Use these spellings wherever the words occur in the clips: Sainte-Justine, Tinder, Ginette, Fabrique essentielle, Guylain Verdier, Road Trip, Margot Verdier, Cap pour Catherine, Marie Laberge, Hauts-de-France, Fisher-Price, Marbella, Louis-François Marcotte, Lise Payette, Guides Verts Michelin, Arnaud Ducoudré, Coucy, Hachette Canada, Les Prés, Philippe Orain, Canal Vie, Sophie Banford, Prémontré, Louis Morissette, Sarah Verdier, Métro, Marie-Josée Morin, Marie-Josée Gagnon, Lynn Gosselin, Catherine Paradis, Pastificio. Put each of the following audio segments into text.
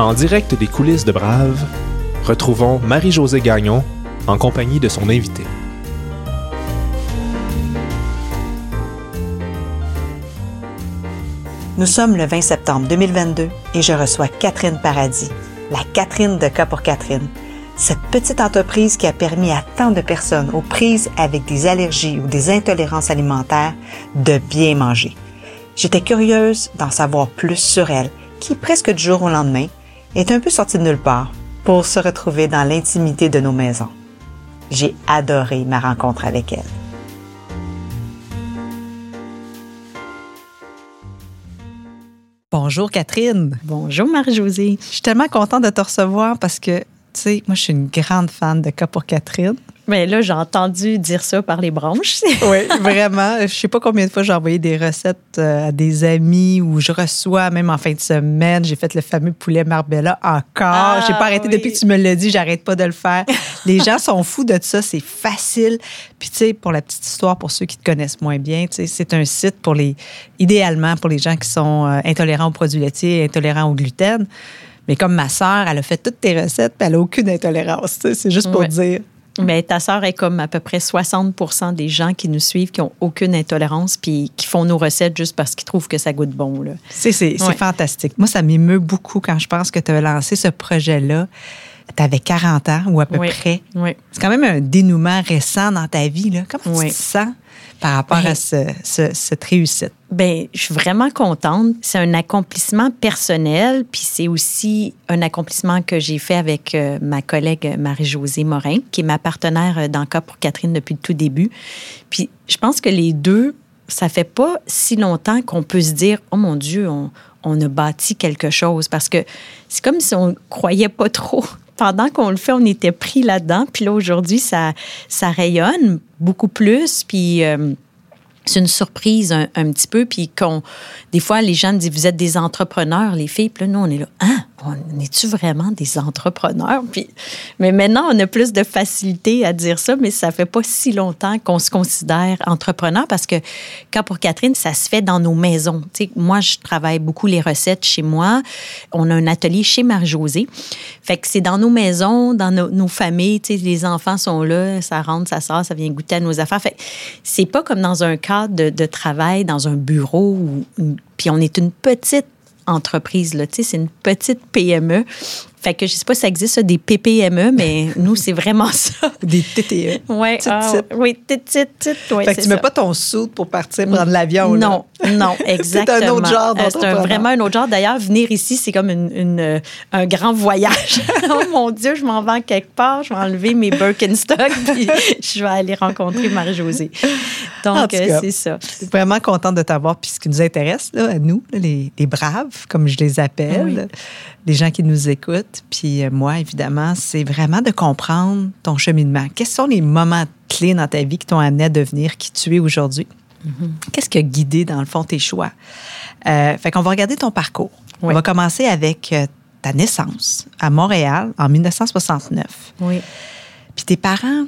En direct des coulisses de Brave, retrouvons Marie-Josée Gagnon en compagnie de son invité. Nous sommes le 20 septembre 2022 et je reçois Catherine Paradis, la Catherine de K pour Catherine. Cette petite entreprise qui a permis à tant de personnes aux prises avec des allergies ou des intolérances alimentaires de bien manger. J'étais curieuse d'en savoir plus sur elle, qui presque du jour au lendemain est un peu sortie de nulle part pour se retrouver dans l'intimité de nos maisons. J'ai adoré ma rencontre avec elle. Bonjour Catherine. Bonjour Marie-Josée. Je suis tellement contente de te recevoir parce que, tu sais, moi je suis une grande fan de K pour Catherine. Mais là, j'ai entendu dire ça par les branches. Oui, vraiment. Je ne sais pas combien de fois j'ai envoyé des recettes à des amis ou je reçois, même en fin de semaine, j'ai fait le fameux poulet Marbella encore. Ah, j'ai pas arrêté depuis que tu me l'as dit, j'arrête pas de le faire. Les gens sont fous de ça, c'est facile. Puis tu sais, pour la petite histoire, pour ceux qui te connaissent moins bien, tu sais, c'est un site pour idéalement pour les gens qui sont intolérants aux produits laitiers, intolérants au gluten. Mais comme ma sœur, elle a fait toutes tes recettes, puis elle n'a aucune intolérance. Tu sais, c'est juste pour dire. Mais ta sœur est comme à peu près 60% des gens qui nous suivent qui n'ont aucune intolérance puis qui font nos recettes juste parce qu'ils trouvent que ça goûte bon. Là. C'est fantastique. Moi, ça m'émeut beaucoup quand je pense que tu as lancé ce projet-là. Tu avais 40 ans ou à peu près. Oui. C'est quand même un dénouement récent dans ta vie. Là. Comment tu te sens par rapport à cette réussite? Bien, je suis vraiment contente. C'est un accomplissement personnel, puis c'est aussi un accomplissement que j'ai fait avec ma collègue Marie-Josée Morin, qui est ma partenaire dans Cap pour Catherine depuis le tout début. Puis je pense que les deux, ça fait pas si longtemps qu'on peut se dire « Oh mon Dieu, on a bâti quelque chose », parce que c'est comme si on croyait pas trop. Pendant qu'on le fait, on était pris là-dedans. Puis là, aujourd'hui, ça rayonne beaucoup plus. Puis c'est une surprise un petit peu. Puis des fois, les gens me disent, vous êtes des entrepreneurs, les filles. Puis là, nous, on est là, hein? On est-tu vraiment des entrepreneurs? Puis, mais maintenant, on a plus de facilité à dire ça, mais ça fait pas si longtemps qu'on se considère entrepreneur parce que K pour Catherine, ça se fait dans nos maisons. Tu sais, moi, je travaille beaucoup les recettes chez moi. On a un atelier chez Marie-Josée. Fait que c'est dans nos maisons, dans nos familles. Tu sais, les enfants sont là, ça rentre, ça sort, ça vient goûter à nos affaires. Fait que c'est pas comme dans un cadre de travail, dans un bureau. Puis on est une petite entreprise, là, tu sais, c'est une petite PME. Fait que je sais pas si ça existe, ça, des PPME, mais nous, c'est vraiment ça. Des TTE. Oui, TTE. Fait que tu mets pas ton sou pour partir prendre l'avion, là. Non, exactement. C'est un autre genre d'entrepreneur. C'est vraiment un autre genre. D'ailleurs, venir ici, c'est comme un grand voyage. Oh mon Dieu, je m'en vais en quelque part, je vais enlever mes Birkenstock, puis je vais aller rencontrer Marie-Josée. Donc, c'est ça. Je suis vraiment contente de t'avoir. Puis ce qui nous intéresse, là, à nous, les braves, comme je les appelle, les gens qui nous écoutent, puis moi, évidemment, c'est vraiment de comprendre ton cheminement. Quels sont les moments clés dans ta vie qui t'ont amené à devenir qui tu es aujourd'hui? Mm-hmm. Qu'est-ce qui a guidé, dans le fond, tes choix? Fait qu'on va regarder ton parcours. Oui. On va commencer avec ta naissance à Montréal en 1969. Oui. Puis tes parents,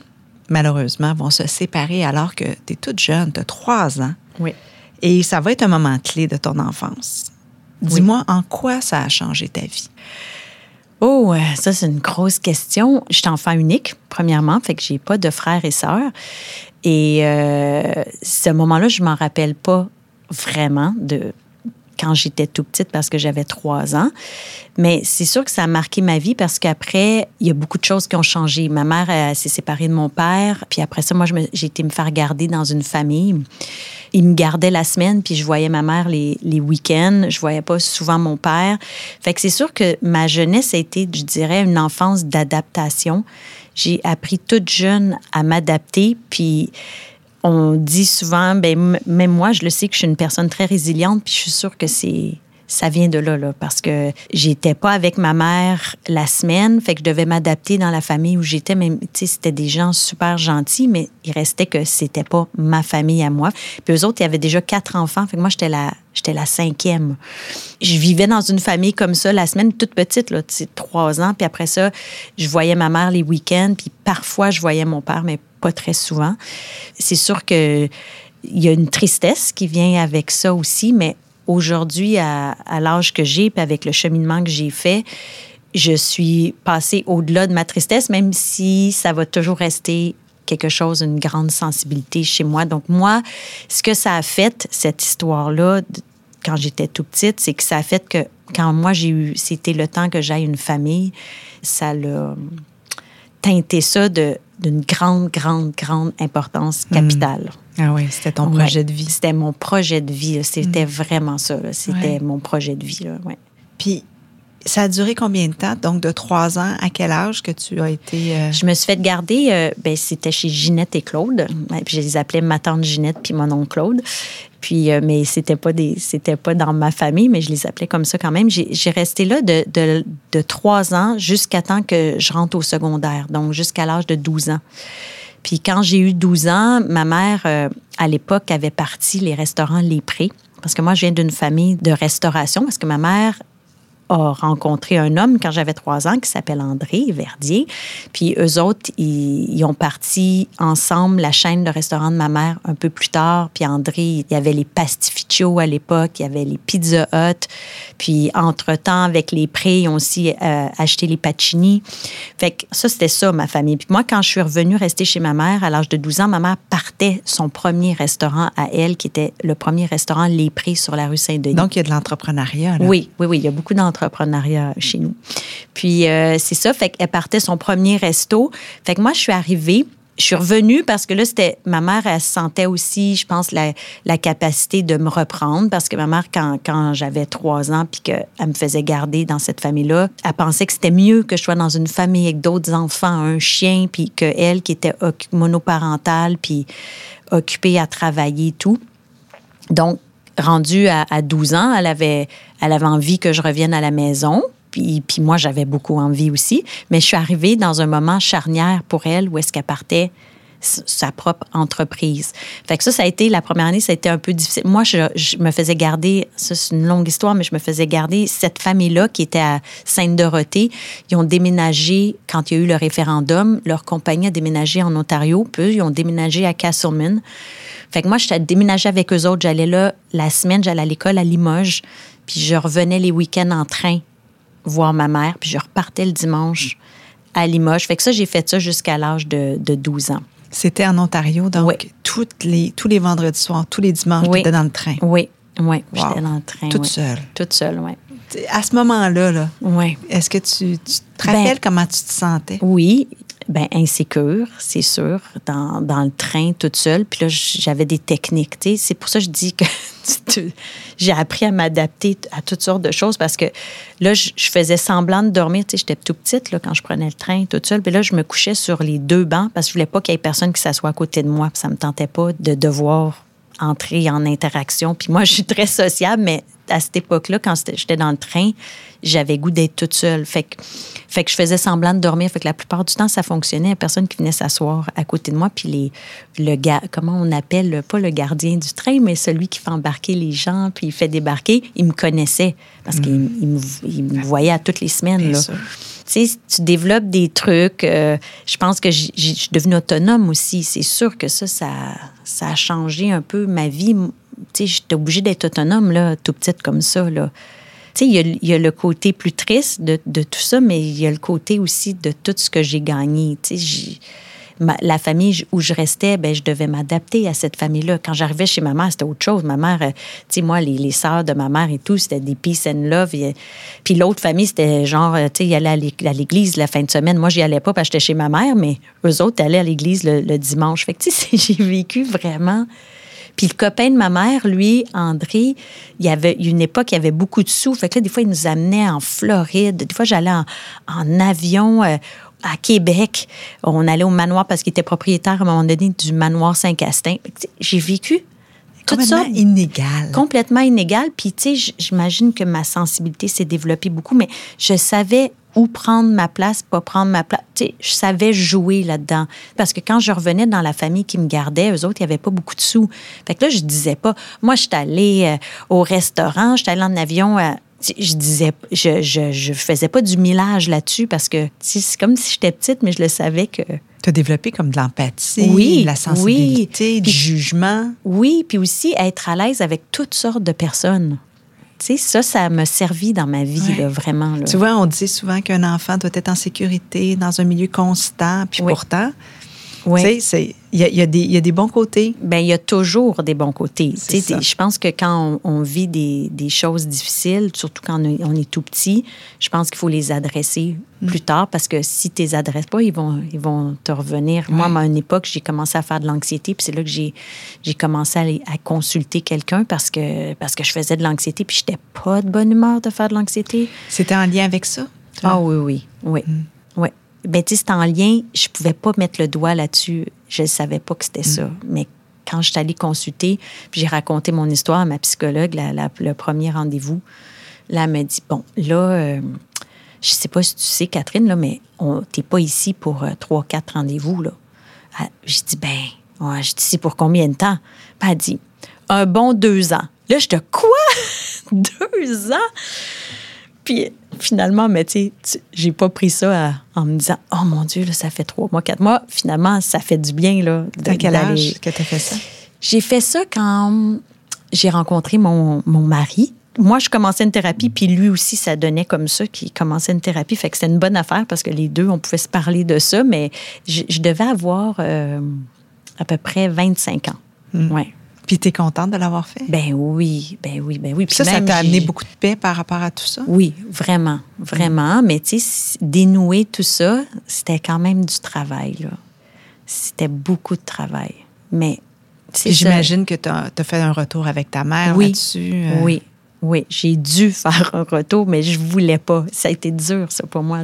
malheureusement, vont se séparer alors que tu es toute jeune, tu as 3 ans. Oui. Et ça va être un moment clé de ton enfance. Dis-moi, en quoi ça a changé ta vie? Oh, ça, c'est une grosse question. Je suis enfant unique, premièrement, fait que j'ai pas de frères et sœurs. Et ce moment-là, je m'en rappelle pas vraiment de quand j'étais tout petite parce que j'avais 3 ans. Mais c'est sûr que ça a marqué ma vie parce qu'après, il y a beaucoup de choses qui ont changé. Ma mère, elle s'est séparée de mon père. Puis après ça, moi, j'ai été me faire garder dans une famille. Il me gardait la semaine, puis je voyais ma mère les week-ends. Je voyais pas souvent mon père. Fait que c'est sûr que ma jeunesse a été, je dirais, une enfance d'adaptation. J'ai appris toute jeune à m'adapter, puis on dit souvent, ben même moi, je le sais que je suis une personne très résiliente, puis je suis sûre que ça vient de là, parce que j'étais pas avec ma mère la semaine, fait que je devais m'adapter dans la famille où j'étais, mais tu sais, c'était des gens super gentils, mais il restait que c'était pas ma famille à moi. Puis eux autres, ils avaient déjà 4 enfants, fait que moi, j'étais la 5e. Je vivais dans une famille comme ça la semaine, toute petite, là, tu sais, 3 ans, puis après ça, je voyais ma mère les week-ends, puis parfois, je voyais mon père, mais pas très souvent. C'est sûr qu'il y a une tristesse qui vient avec ça aussi, mais aujourd'hui, à l'âge que j'ai, puis avec le cheminement que j'ai fait, je suis passée au-delà de ma tristesse, même si ça va toujours rester quelque chose, une grande sensibilité chez moi. Donc moi, ce que ça a fait, cette histoire-là, quand j'étais tout petite, c'est que ça a fait que quand moi, c'était le temps que j'aille une famille, ça l'a teinté ça d'une grande importance capitale. Mmh. Ah oui, c'était ton projet de vie. C'était mon projet de vie. Là. C'était vraiment ça. Là. C'était mon projet de vie. Là. Ouais. Puis, ça a duré combien de temps? Donc, de 3 ans, à quel âge que tu as été... Je me suis fait garder, c'était chez Ginette et Claude. Ouais, puis je les appelais ma tante Ginette puis mon oncle Claude. Puis, mais c'était pas dans ma famille, mais je les appelais comme ça quand même. J'ai resté là de 3 ans jusqu'à temps que je rentre au secondaire, donc jusqu'à l'âge de 12 ans. Puis quand j'ai eu 12 ans, ma mère, à l'époque, avait parti les restaurants Les Prés, parce que moi, je viens d'une famille de restauration, parce que ma mère a rencontré un homme quand j'avais 3 ans qui s'appelle André Verdier. Puis eux autres, ils ont parti ensemble la chaîne de restaurants de ma mère un peu plus tard. Puis André, il y avait les Pastificio à l'époque, il y avait les Pizza Hut. Puis entre-temps, avec les Prés, ils ont aussi acheté les Pacini. Fait que ça, c'était ça, ma famille. Puis moi, quand je suis revenue rester chez ma mère, à l'âge de 12 ans, ma mère partait son premier restaurant à elle, qui était le premier restaurant Les Prés sur la rue Saint-Denis. Donc, il y a de l'entrepreneuriat, là. Oui, il y a beaucoup d'entrepreneuriat chez nous. Puis, c'est ça, fait qu'elle partait son premier resto. Fait que moi, je suis arrivée, je suis revenue parce que là, c'était... Ma mère, elle sentait aussi, je pense, la capacité de me reprendre parce que ma mère, quand j'avais 3 ans puis qu'elle me faisait garder dans cette famille-là, elle pensait que c'était mieux que je sois dans une famille avec d'autres enfants, un chien, puis qu'elle, qui était monoparentale puis occupée à travailler et tout. Donc, rendue à 12 ans, elle avait envie que je revienne à la maison. Puis moi, j'avais beaucoup envie aussi. Mais je suis arrivée dans un moment charnière pour elle où est-ce qu'elle partait sa propre entreprise. Fait que ça a été, la première année, ça a été un peu difficile. Moi, je me faisais garder, ça c'est une longue histoire, mais je me faisais garder cette famille-là qui était à Sainte-Dorothée. Ils ont déménagé, quand il y a eu le référendum, leur compagnie a déménagé en Ontario, puis ils ont déménagé à Castleman. Fait que moi, j'étais déménagée avec eux autres. J'allais là la semaine, j'allais à l'école à Limoges, puis je revenais les week-ends en train voir ma mère, puis je repartais le dimanche à Limoges. Fait que ça, j'ai fait ça jusqu'à l'âge de 12 ans. C'était en Ontario, donc tous les vendredis soirs, tous les dimanches, tu étais dans le train. Oui, wow. J'étais dans le train. Toute seule. Toute seule, oui. À ce moment-là, là, est-ce que tu te rappelles comment tu te sentais? Oui, insécure, c'est sûr, dans le train, toute seule. Puis là, j'avais des techniques, tu sais. C'est pour ça que je dis que j'ai appris à m'adapter à toutes sortes de choses parce que là, je faisais semblant de dormir. Tu sais, j'étais tout petite là, quand je prenais le train toute seule. Puis là, je me couchais sur les 2 bancs parce que je voulais pas qu'il y ait personne qui s'assoie à côté de moi. Puis ça me tentait pas de devoir entrer en interaction. Puis moi, je suis très sociable, mais à cette époque-là, quand j'étais dans le train, j'avais goût d'être toute seule. Fait que je faisais semblant de dormir. Fait que la plupart du temps, ça fonctionnait. Il n'y a personne qui venait s'asseoir à côté de moi. Puis comment on appelle, pas le gardien du train, mais celui qui fait embarquer les gens, puis il fait débarquer, il me connaissait parce qu'il me voyait à toutes les semaines. Là. Tu sais, tu développes des trucs. Je pense que je suis devenue autonome aussi. C'est sûr que ça a changé un peu ma vie. Tu sais, j'étais obligée d'être autonome, là, tout petite comme ça, là. Tu sais, il y a le côté plus triste de tout ça, mais il y a le côté aussi de tout ce que j'ai gagné. Tu sais, la famille où je restais, je devais m'adapter à cette famille-là. Quand j'arrivais chez ma mère, c'était autre chose. Ma mère, tu sais, moi, les sœurs de ma mère et tout, c'était des peace and love. Puis l'autre famille, c'était genre, tu sais, ils allaient à l'église la fin de semaine. Moi, j'y allais pas parce que j'étais chez ma mère, mais eux autres allaient à l'église le dimanche. Fait que, tu sais, j'ai vécu vraiment... Puis le copain de ma mère, lui, André, il y avait une époque, il y avait beaucoup de sous. Fait que là, des fois, il nous amenait en Floride. Des fois, j'allais en avion à Québec. On allait au manoir parce qu'il était propriétaire à un moment donné du manoir Saint-Castin. J'ai vécu tout ça. Complètement inégal. Complètement inégal. Puis, tu sais, j'imagine que ma sensibilité s'est développée beaucoup, mais je savais où prendre ma place, pas prendre ma place. Tu sais, je savais jouer là-dedans. Parce que quand je revenais dans la famille qui me gardait, eux autres, il n'y avait pas beaucoup de sous. Fait que là, je disais pas... Moi, je suis allée au restaurant, je suis allée en avion... Je disais... Je faisais pas du millage là-dessus parce que c'est comme si j'étais petite, mais je le savais que... Tu as développé comme de l'empathie, de la sensibilité, du jugement. Oui, puis aussi être à l'aise avec toutes sortes de personnes. Tu sais, ça m'a servi dans ma vie, là, vraiment. Là. Tu vois, on dit souvent qu'un enfant doit être en sécurité, dans un milieu constant, puis pourtant... Oui. Tu sais, il y a des bons côtés. Bien, il y a toujours des bons côtés. Tu sais, je pense que quand on vit des choses difficiles, surtout quand on est tout petit, je pense qu'il faut les adresser plus tard parce que si tu les adresses pas, ils vont te revenir. Oui. Moi, à une époque, j'ai commencé à faire de l'anxiété puis c'est là que j'ai commencé à consulter quelqu'un parce que je faisais de l'anxiété puis j'étais pas de bonne humeur de faire de l'anxiété. C'était en lien avec ça? Ah oui. Oui. Ben, tu sais, c'est en lien, je pouvais pas mettre le doigt là-dessus. Je savais pas que c'était ça. Mais quand je suis allée consulter, puis j'ai raconté mon histoire à ma psychologue, le premier rendez-vous, là, elle me dit, bon, là, je sais pas si tu sais, Catherine, là, mais t'es pas ici pour 3-4 rendez-vous, là. J'ai dit, je suis ici pour combien de temps? Puis elle dit, un bon 2 ans. Là, je te quoi? 2 ans? Puis finalement, mais tu sais, j'ai pas pris ça en me disant, oh mon Dieu, là, ça fait 3 mois, 4 mois. Finalement, ça fait du bien, là. À quel âge que t'as fait ça? J'ai fait ça quand j'ai rencontré mon mari. Moi, je commençais une thérapie, puis lui aussi, ça donnait comme ça, qu'il commençait une thérapie. Fait que c'était une bonne affaire parce que les deux, on pouvait se parler de ça, mais je devais avoir à peu près 25 ans. Oui. Puis t'es contente de l'avoir fait? Ben oui. Puis ça t'a amené beaucoup de paix par rapport à tout ça? Oui, vraiment, vraiment. Mais tu sais, dénouer tout ça, c'était quand même du travail, là. C'était beaucoup de travail. Mais c'est j'imagine que t'as fait un retour avec ta mère là-dessus. Oui. J'ai dû faire un retour, mais je voulais pas. Ça a été dur, ça, pour moi.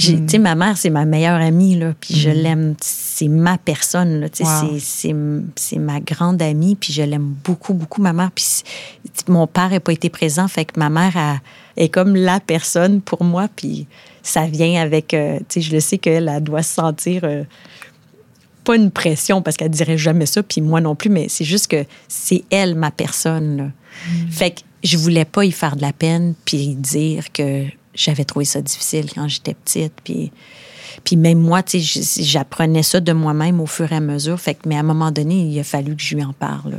Tu sais, ma mère, c'est ma meilleure amie, là, puis je l'aime, c'est ma personne, là, tu sais, c'est ma grande amie, puis je l'aime beaucoup, beaucoup, ma mère, puis mon père n'a pas été présent, fait que ma mère est comme la personne pour moi, puis ça vient avec, tu sais, je le sais qu'elle doit se sentir pas une pression, parce qu'elle dirait jamais ça, puis moi non plus, mais c'est juste que c'est elle, ma personne, là. Fait que je voulais pas y faire de la peine, puis dire que... J'avais trouvé ça difficile quand j'étais petite. Puis même moi, tu sais, j'apprenais ça de moi-même au fur et à mesure. Fait que, mais à un moment donné, il a fallu que je lui en parle.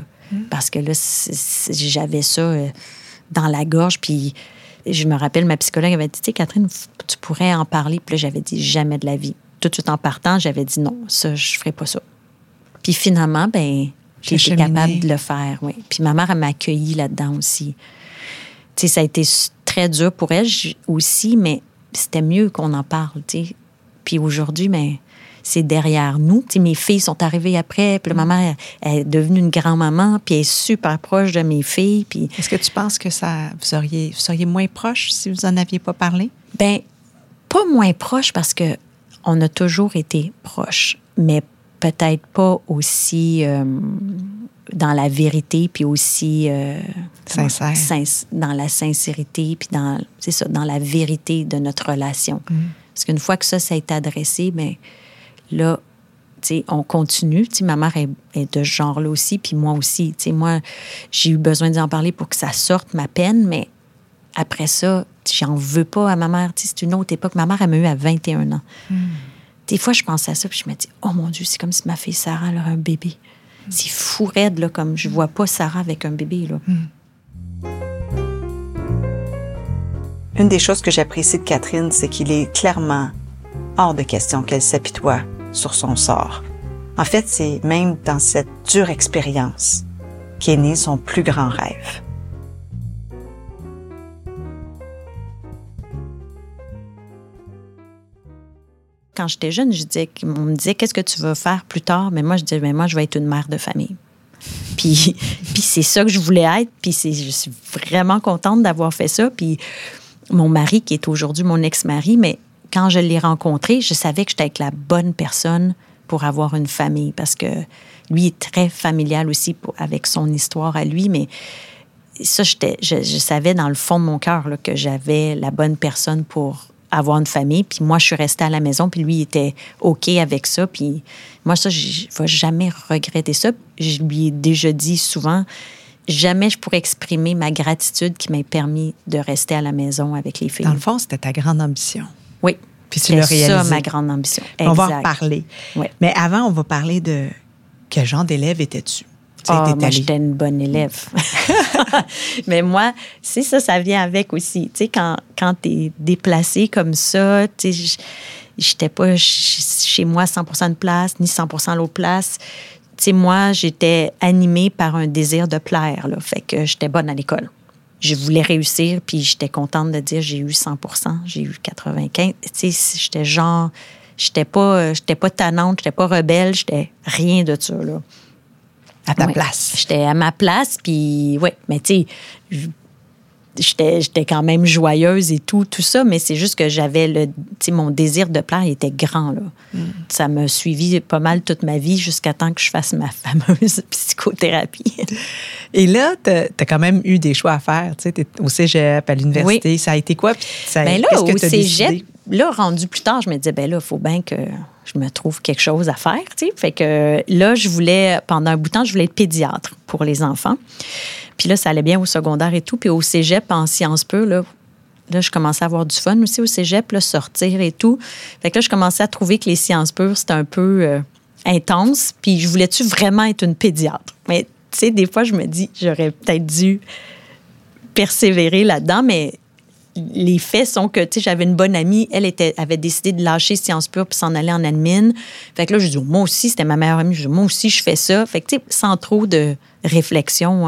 Parce que là, j'avais ça dans la gorge. Puis je me rappelle, ma psychologue avait dit, tu sais, Catherine, tu pourrais en parler. Puis là, j'avais dit, jamais de la vie. Tout de suite en partant, j'avais dit, non, ça, je ferais pas ça. Puis finalement, j'ai été capable de le faire. Oui. Puis ma mère, elle m'a accueillie là-dedans aussi. Tu sais, ça a été... très dur pour elle aussi, mais c'était mieux qu'on en parle, tu sais. Puis aujourd'hui, c'est derrière nous. Tu sais, mes filles sont arrivées après, puis ma mère est devenue une grand-maman, puis elle est super proche de mes filles. Puis... Est-ce que tu penses que vous seriez moins proche si vous en aviez pas parlé? Bien, pas moins proche parce que on a toujours été proches, mais peut-être pas aussi... dans la vérité, puis aussi... sincère. Dans la sincérité, puis dans la vérité de notre relation. Parce qu'une fois que ça a été adressé, là, tu sais, on continue. Tu sais, ma mère est de ce genre-là aussi, puis moi aussi. Tu sais, moi, j'ai eu besoin d'en parler pour que ça sorte, ma peine, mais après ça, j'en veux pas à ma mère. Tu sais, c'est une autre époque. Ma mère, elle m'a eu à 21 ans. Des fois, je pensais à ça, puis je me dis, oh mon Dieu, c'est comme si ma fille Sarah elle a un bébé. C'est fou raide, là, comme je vois pas Sarah avec un bébé, là. Une des choses que j'apprécie de Catherine, c'est qu'il est clairement hors de question qu'elle s'apitoie sur son sort. En fait, c'est même dans cette dure expérience qu'est né son plus grand rêve. Quand j'étais jeune, on me disait, qu'est-ce que tu veux faire plus tard? Mais moi, je disais, moi, je vais être une mère de famille. Puis c'est ça que je voulais être. Puis je suis vraiment contente d'avoir fait ça. Puis mon mari, qui est aujourd'hui mon ex-mari, mais quand je l'ai rencontré, je savais que j'étais avec la bonne personne pour avoir une famille. Parce que lui est très familial aussi avec son histoire à lui. Mais ça, je savais dans le fond de mon cœur là, que j'avais la bonne personne pour... avoir une famille, puis moi, je suis restée à la maison, puis lui, il était OK avec ça, puis moi, ça, je ne vais jamais regretter ça. Je lui ai déjà dit souvent, jamais je pourrais exprimer ma gratitude qui m'a permis de rester à la maison avec les filles. Dans le fond, c'était ta grande ambition. Oui, puis tu l'as réalisé. C'est ça, ma grande ambition. Exact. On va en parler. Oui. Mais avant, on va parler de quel genre d'élève étais-tu? Ah, moi, j'étais une bonne élève. Mais moi, c'est ça, ça vient avec aussi. Tu sais, quand t'es déplacée comme ça, tu sais, j'étais pas chez moi 100% de place, ni 100% l'autre place. Tu sais, moi, j'étais animée par un désir de plaire, là. Fait que j'étais bonne à l'école. Je voulais réussir, puis j'étais contente de dire j'ai eu 100%, j'ai eu 95. Tu sais, j'étais genre... J'étais pas tannante, j'étais pas rebelle, j'étais rien de ça, là. À ta place. J'étais à ma place, puis oui, mais tu sais, j'étais quand même joyeuse et tout ça, mais c'est juste que j'avais tu sais, mon désir de plaire, il était grand, là. Mm. Ça m'a suivi pas mal toute ma vie jusqu'à temps que je fasse ma fameuse psychothérapie. Et là, t'as quand même eu des choix à faire, tu sais, t'es au cégep, à l'université, oui. Ça a été quoi? Ben là, qu'est-ce que t'as décidé? Là, rendu plus tard, je me disais, ben là, il faut bien que je me trouve quelque chose à faire, tu sais. Fait que là, je voulais, pendant un bout de temps, je voulais être pédiatre pour les enfants. Puis là, ça allait bien au secondaire et tout. Puis au cégep, en sciences peu, là, je commençais à avoir du fun aussi au cégep, là, sortir et tout. Fait que là, je commençais à trouver que les sciences pures, c'était un peu intense. Puis je voulais-tu vraiment être une pédiatre? Mais tu sais, des fois, je me dis, j'aurais peut-être dû persévérer là-dedans, mais... Les faits sont que, tu sais, j'avais une bonne amie, elle avait décidé de lâcher sciences pures puis s'en aller en admin. Fait que là, je dis, moi aussi, c'était ma meilleure amie, je dis, moi aussi, je fais ça. Fait que, tu sais, sans trop de réflexion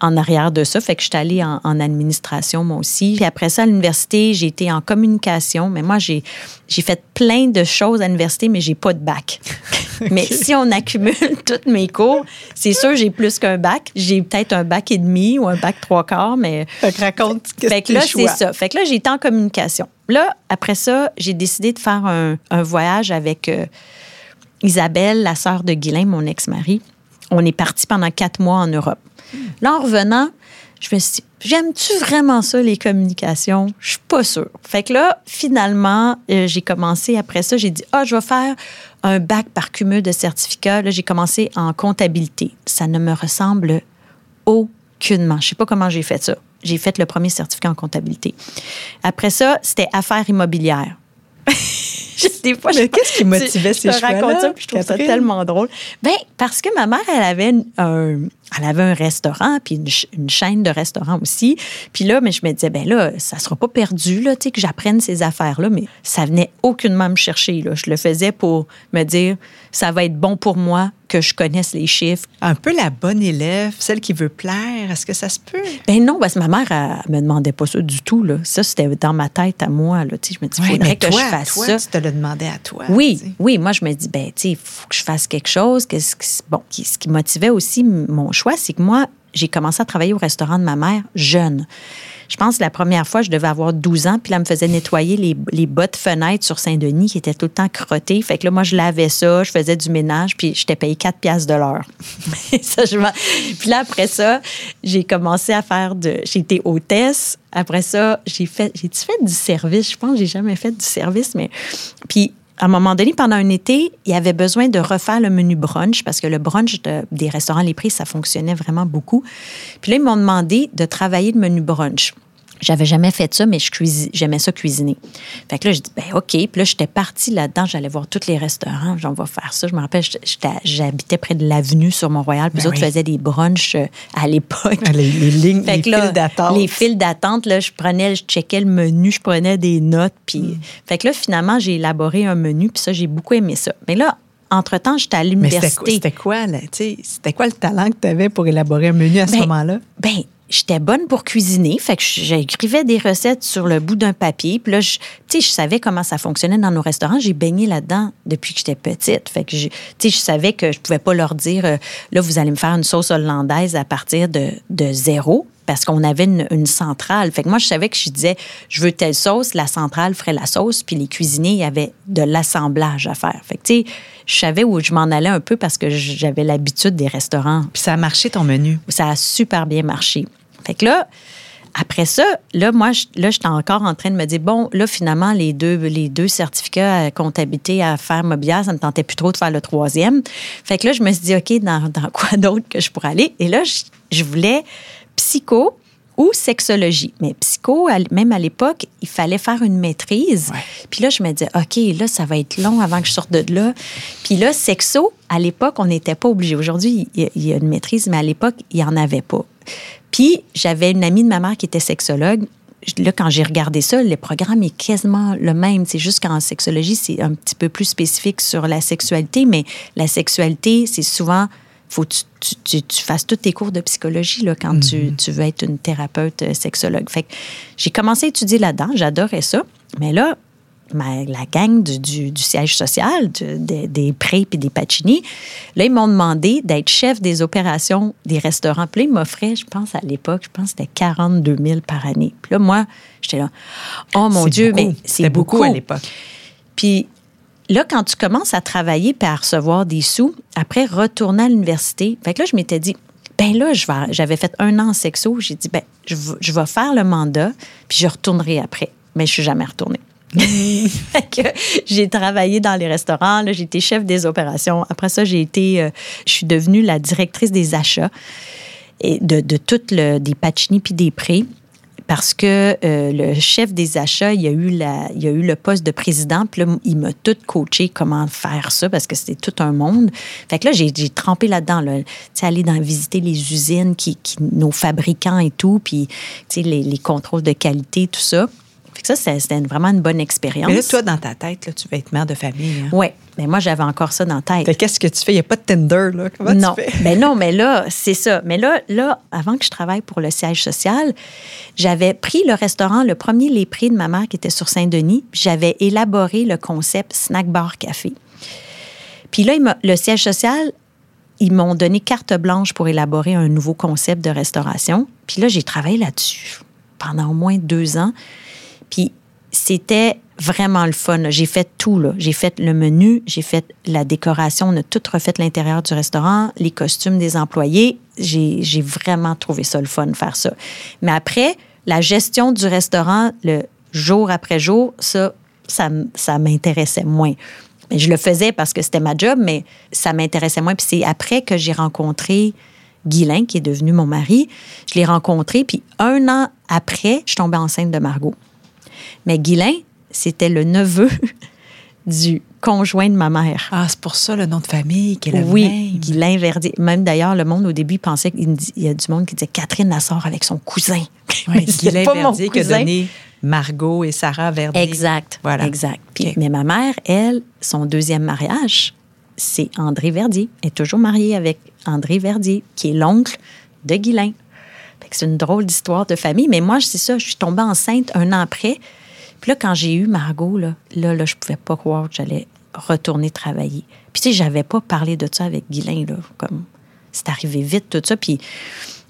en arrière de ça. Fait que je suis allée en administration, moi aussi. Puis après ça, à l'université, j'ai été en communication. Mais moi, j'ai fait plein de choses à l'université, mais j'ai pas de bac. Okay. Mais si on accumule tous mes cours, c'est sûr, j'ai plus qu'un bac. J'ai peut-être un bac et demi ou un bac 3/4, mais... Fait que raconte fait que là, c'est ça. Fait que là, j'ai été en communication. Là, après ça, j'ai décidé de faire un voyage avec Isabelle, la sœur de Guylain, mon ex-mari. On est parti pendant 4 mois en Europe. Là, en revenant, je me suis dit, j'aime-tu vraiment ça, les communications? Je suis pas sûre. Fait que là, finalement, j'ai commencé, après ça, j'ai dit, je vais faire un bac par cumul de certificats. Là, j'ai commencé en comptabilité. Ça ne me ressemble aucunement. Je sais pas comment j'ai fait ça. J'ai fait le premier certificat en comptabilité. Après ça, c'était affaires immobilières. Des fois, mais qu'est-ce qui motivait ces choix-là? Je te raconte ça, puis je trouve ça tellement drôle. Bien, parce que ma mère, elle avait un restaurant, puis une chaîne de restaurants aussi. Puis là, mais je me disais, bien là, ça ne sera pas perdu, là, tu sais, que j'apprenne ces affaires-là. Mais ça venait aucunement me chercher, là. Je le faisais pour me dire, ça va être bon pour moi que je connaisse les chiffres. Un peu la bonne élève, celle qui veut plaire, est-ce que ça se peut? Bien non, parce que ma mère, elle ne me demandait pas ça du tout, là. Ça, c'était dans ma tête à moi, là. Tu sais, je me dis, il faudrait que je fasse ça. Tu te le demandais à toi. Oui, t'sais. Oui. Moi, je me dis, ben, tu sais, il faut que je fasse quelque chose. Ce qui motivait aussi mon choix, c'est que moi, j'ai commencé à travailler au restaurant de ma mère jeune. Je pense que la première fois, je devais avoir 12 ans, puis là, elle me faisait nettoyer les bottes fenêtres sur Saint-Denis qui étaient tout le temps crottées. Fait que là, moi, je lavais ça, je faisais du ménage, puis j'étais payée 4$ de l'heure. Puis là, après ça, j'ai commencé à faire j'ai été hôtesse. Après ça, j'ai-tu fait du service? Je pense que j'ai jamais fait du service, mais... Puis, à un moment donné, pendant un été, il y avait besoin de refaire le menu brunch parce que le brunch des restaurants Les Prés, ça fonctionnait vraiment beaucoup. Puis là, ils m'ont demandé de travailler le menu brunch. J'avais jamais fait ça, mais j'aimais ça cuisiner. Fait que là, je dis, ben OK. Puis là, j'étais partie là-dedans. J'allais voir tous les restaurants. J'en vais faire ça. Je me rappelle, j'habitais près de l'avenue sur Mont-Royal. Puis eux autres faisaient des brunchs à l'époque. Les files d'attente, là, je checkais le menu, je prenais des notes. Puis... Fait que là, finalement, j'ai élaboré un menu. Puis ça, j'ai beaucoup aimé ça. Mais là, entre-temps, j'étais à l'université. Mais c'était quoi le talent que tu avais pour élaborer un menu à ce moment-là? Ben, j'étais bonne pour cuisiner, fait que j'écrivais des recettes sur le bout d'un papier. Puis là, je savais comment ça fonctionnait dans nos restaurants. J'ai baigné là-dedans depuis que j'étais petite. Fait que je savais que je pouvais pas leur dire là, vous allez me faire une sauce hollandaise à partir de zéro, parce qu'on avait une centrale. Fait que moi, je savais que je disais, je veux telle sauce, la centrale ferait la sauce, puis les cuisiniers, il y avait de l'assemblage à faire. Fait que tu sais, je savais où je m'en allais un peu parce que j'avais l'habitude des restaurants. Puis ça a marché, ton menu? Ça a super bien marché. Fait que là, après ça, là, moi, j'étais encore en train de me dire, bon, là, finalement, les deux certificats à comptabilité à faire mobilière, ça me tentait plus trop de faire le troisième. Fait que là, je me suis dit, OK, dans quoi d'autre que je pourrais aller? Et là, je voulais psycho ou sexologie. Mais psycho, même à l'époque, il fallait faire une maîtrise. Ouais. Puis là, je me disais, OK, là, ça va être long avant que je sorte de là. Puis là, sexo, à l'époque, on n'était pas obligé. Aujourd'hui, il y a une maîtrise, mais à l'époque, il n'y en avait pas. Puis, j'avais une amie de ma mère qui était sexologue. Là, quand j'ai regardé ça, le programme est quasiment le même. C'est juste qu'en sexologie, c'est un petit peu plus spécifique sur la sexualité, mais la sexualité, c'est souvent... Faut que tu fasses tous tes cours de psychologie là, quand tu veux être une thérapeute sexologue. Fait que j'ai commencé à étudier là-dedans. J'adorais ça. Mais là, la gang du siège social, des Prés puis des Pacini, là, ils m'ont demandé d'être chef des opérations des restaurants. Puis là, ils m'offraient, à l'époque, c'était 42 000 par année. Puis là, moi, j'étais là, oh mon Dieu, mais c'est beaucoup à l'époque. Puis là, quand tu commences à travailler puis à recevoir des sous, après, retourner à l'université. Fait que là, je m'étais dit, j'avais fait 1 an en sexo. J'ai dit, je vais faire le mandat puis je retournerai après. Mais je suis jamais retournée. Fait que j'ai travaillé dans les restaurants, là, j'ai été chef des opérations. Après ça, je suis devenue la directrice des achats et de toutes des Pacini puis des Prés. Parce que le chef des achats, il y a eu le poste de président, puis là, il m'a tout coaché comment faire ça, parce que c'était tout un monde. Fait que là, j'ai trempé là-dedans, là. Tu sais, aller visiter les usines, nos fabricants et tout, puis tu sais, les contrôles de qualité, tout ça. Fait que ça, c'était vraiment une bonne expérience. Mais là, toi, dans ta tête, là, tu vas être mère de famille. Hein? Oui. Mais moi, j'avais encore ça dans la tête. Qu'est-ce que tu fais? Il n'y a pas de Tinder, là. Comment tu fais? Non, mais là, c'est ça. Mais là, avant que je travaille pour le siège social, j'avais pris le restaurant, le premier Les Prés de ma mère qui était sur Saint-Denis. J'avais élaboré le concept snack-bar-café. Puis là, le siège social, ils m'ont donné carte blanche pour élaborer un nouveau concept de restauration. Puis là, j'ai travaillé là-dessus pendant au moins 2 ans. Puis c'était... vraiment le fun. Là. J'ai fait tout. Là. J'ai fait le menu, j'ai fait la décoration. On a tout refait l'intérieur du restaurant, les costumes des employés. J'ai vraiment trouvé ça le fun, faire ça. Mais après, la gestion du restaurant, le jour après jour, ça m'intéressait moins. Je le faisais parce que c'était ma job, mais ça m'intéressait moins. Puis c'est après que j'ai rencontré Guylain, qui est devenu mon mari. Je l'ai rencontré, puis 1 an après, je tombais enceinte de Margot. Mais Guylain, c'était le neveu du conjoint de ma mère. Ah, c'est pour ça le nom de famille qu'elle a. Oui, Guylain Verdier. Même d'ailleurs, le monde, au début, il pensait qu'il y a du monde qui disait Catherine la sort avec son cousin. Oui, Guylain Verdier qui a donné Margot et Sarah Verdier. Exact. Voilà. Exact. Puis, okay. Mais ma mère, elle, son deuxième mariage, c'est André Verdier. Elle est toujours mariée avec André Verdier, qui est l'oncle de Guylain. C'est une drôle d'histoire de famille. Mais moi, c'est ça, je suis tombée enceinte 1 an après. Puis là, quand j'ai eu Margot, là, je ne pouvais pas croire que j'allais retourner travailler. Puis tu sais, je n'avais pas parlé de ça avec Guylain, là, comme c'est arrivé vite, tout ça. Puis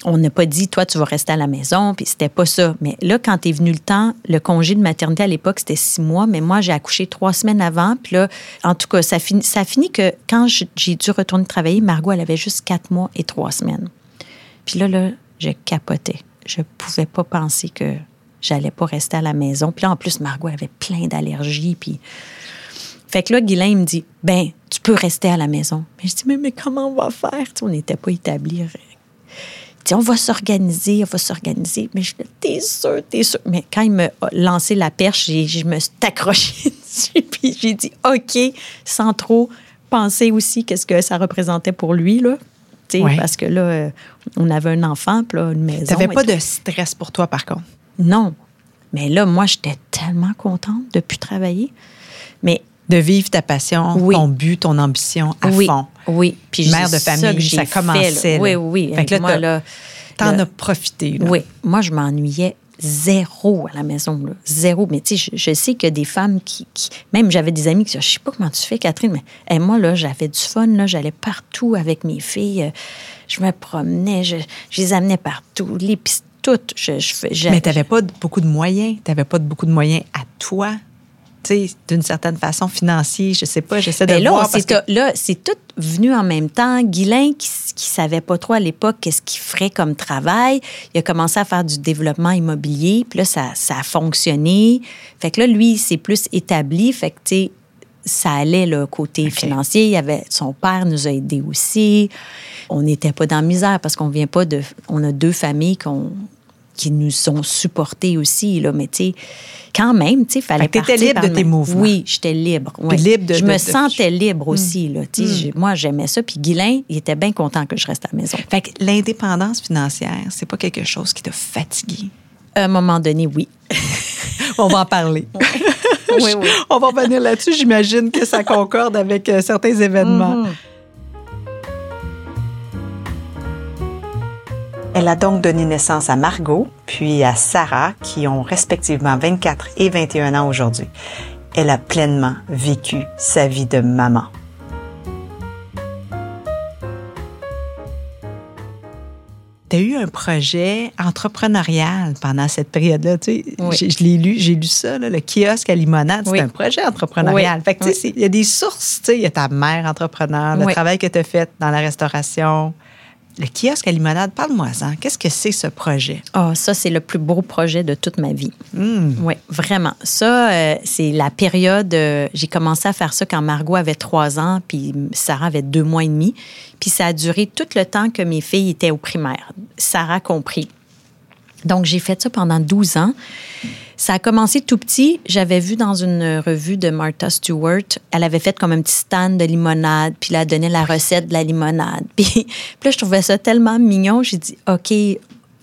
on n'a pas dit, toi, tu vas rester à la maison, puis c'était pas ça. Mais là, quand est venu le temps, le congé de maternité, à l'époque, c'était 6 mois, mais moi, j'ai accouché 3 semaines avant. Puis là, en tout cas, ça finit que quand j'ai dû retourner travailler, Margot, elle avait juste 4 mois et 3 semaines. Puis là, je capotais. Je ne pouvais pas penser que... j'allais pas rester à la maison. Puis là, en plus, Margot avait plein d'allergies. Puis... Fait que là, Guylain, il me dit, tu peux rester à la maison. Mais je dis, mais comment on va faire? Tu sais, on n'était pas établis. Il dit, on va s'organiser. Mais je dis, t'es sûr. Mais quand il m'a lancé la perche, je me suis accrochée dessus. Puis j'ai dit, OK, sans trop penser aussi qu'est-ce que ça représentait pour lui, là. Ouais. Parce que là, on avait un enfant, puis là, une maison. T'avais pas de stress pour toi, par contre? Non. Mais là, moi, j'étais tellement contente de ne plus travailler. Mais de vivre ta passion, oui. Ton but, ton ambition à fond. Oui. Puis mère de famille, ça commençait. Oui. Fait que là, moi, t'en as profité. Là. Oui. Moi, je m'ennuyais zéro à la maison. Là. Zéro. Mais tu sais, je sais qu'il y a des femmes qui... Même, j'avais des amis qui disaient, je ne sais pas comment tu fais, Catherine, mais moi, là, j'avais du fun. Là, j'allais partout avec mes filles. Je me promenais. Je les amenais partout. L'épicerie. Mais tu n'avais pas beaucoup de moyens. Tu n'avais pas beaucoup de moyens à toi. Tu sais, d'une certaine façon, financier, je ne sais pas, j'essaie de voir. Là, c'est tout venu en même temps. Guylain, qui ne savait pas trop à l'époque qu'est-ce qu'il ferait comme travail, il a commencé à faire du développement immobilier. Puis là, ça a fonctionné. Fait que là, lui, il s'est plus établi. Fait que, tu sais, ça allait, le côté financier. Son père nous a aidés aussi. On n'était pas dans la misère parce qu'on vient pas de... On a 2 familles qui nous ont supportés aussi, là, mais tu sais, quand même, tu sais, fallait partir. T'étais libre de tes mouvements. Oui, j'étais libre. Oui. Libre de, je me sentais libre aussi, là, tu sais, moi, j'aimais ça, puis Guylain, il était bien content que je reste à la maison. Fait que l'indépendance financière, c'est pas quelque chose qui t'a fatiguée? À un moment donné, oui. On va en parler. Oui, oui. On va revenir là-dessus. J'imagine que ça concorde avec certains événements. Mm-hmm. Elle a donc donné naissance à Margot, puis à Sarah, qui ont respectivement 24 et 21 ans aujourd'hui. Elle a pleinement vécu sa vie de maman. Tu as eu un projet entrepreneurial pendant cette période-là. Tu sais, oui. j'ai lu ça, là, le kiosque à limonade, c'est un projet entrepreneurial. Oui. Fait que tu sais, il y a des sources. Tu sais, il y a ta mère entrepreneur, le travail que tu as fait dans la restauration. Le kiosque à limonade, parle-moi-en. Qu'est-ce que c'est, ce projet? Ah, ça, c'est le plus beau projet de toute ma vie. Mmh. Oui, vraiment. Ça, c'est la période... j'ai commencé à faire ça quand Margot avait 3 ans, puis Sarah avait 2 mois et demi. Puis ça a duré tout le temps que mes filles étaient au primaire. Sarah compris. Donc, j'ai fait ça pendant 12 ans. Ça a commencé tout petit. J'avais vu dans une revue de Martha Stewart, elle avait fait comme un petit stand de limonade, puis là, elle donnait la recette de la limonade. Puis là, je trouvais ça tellement mignon. J'ai dit, OK,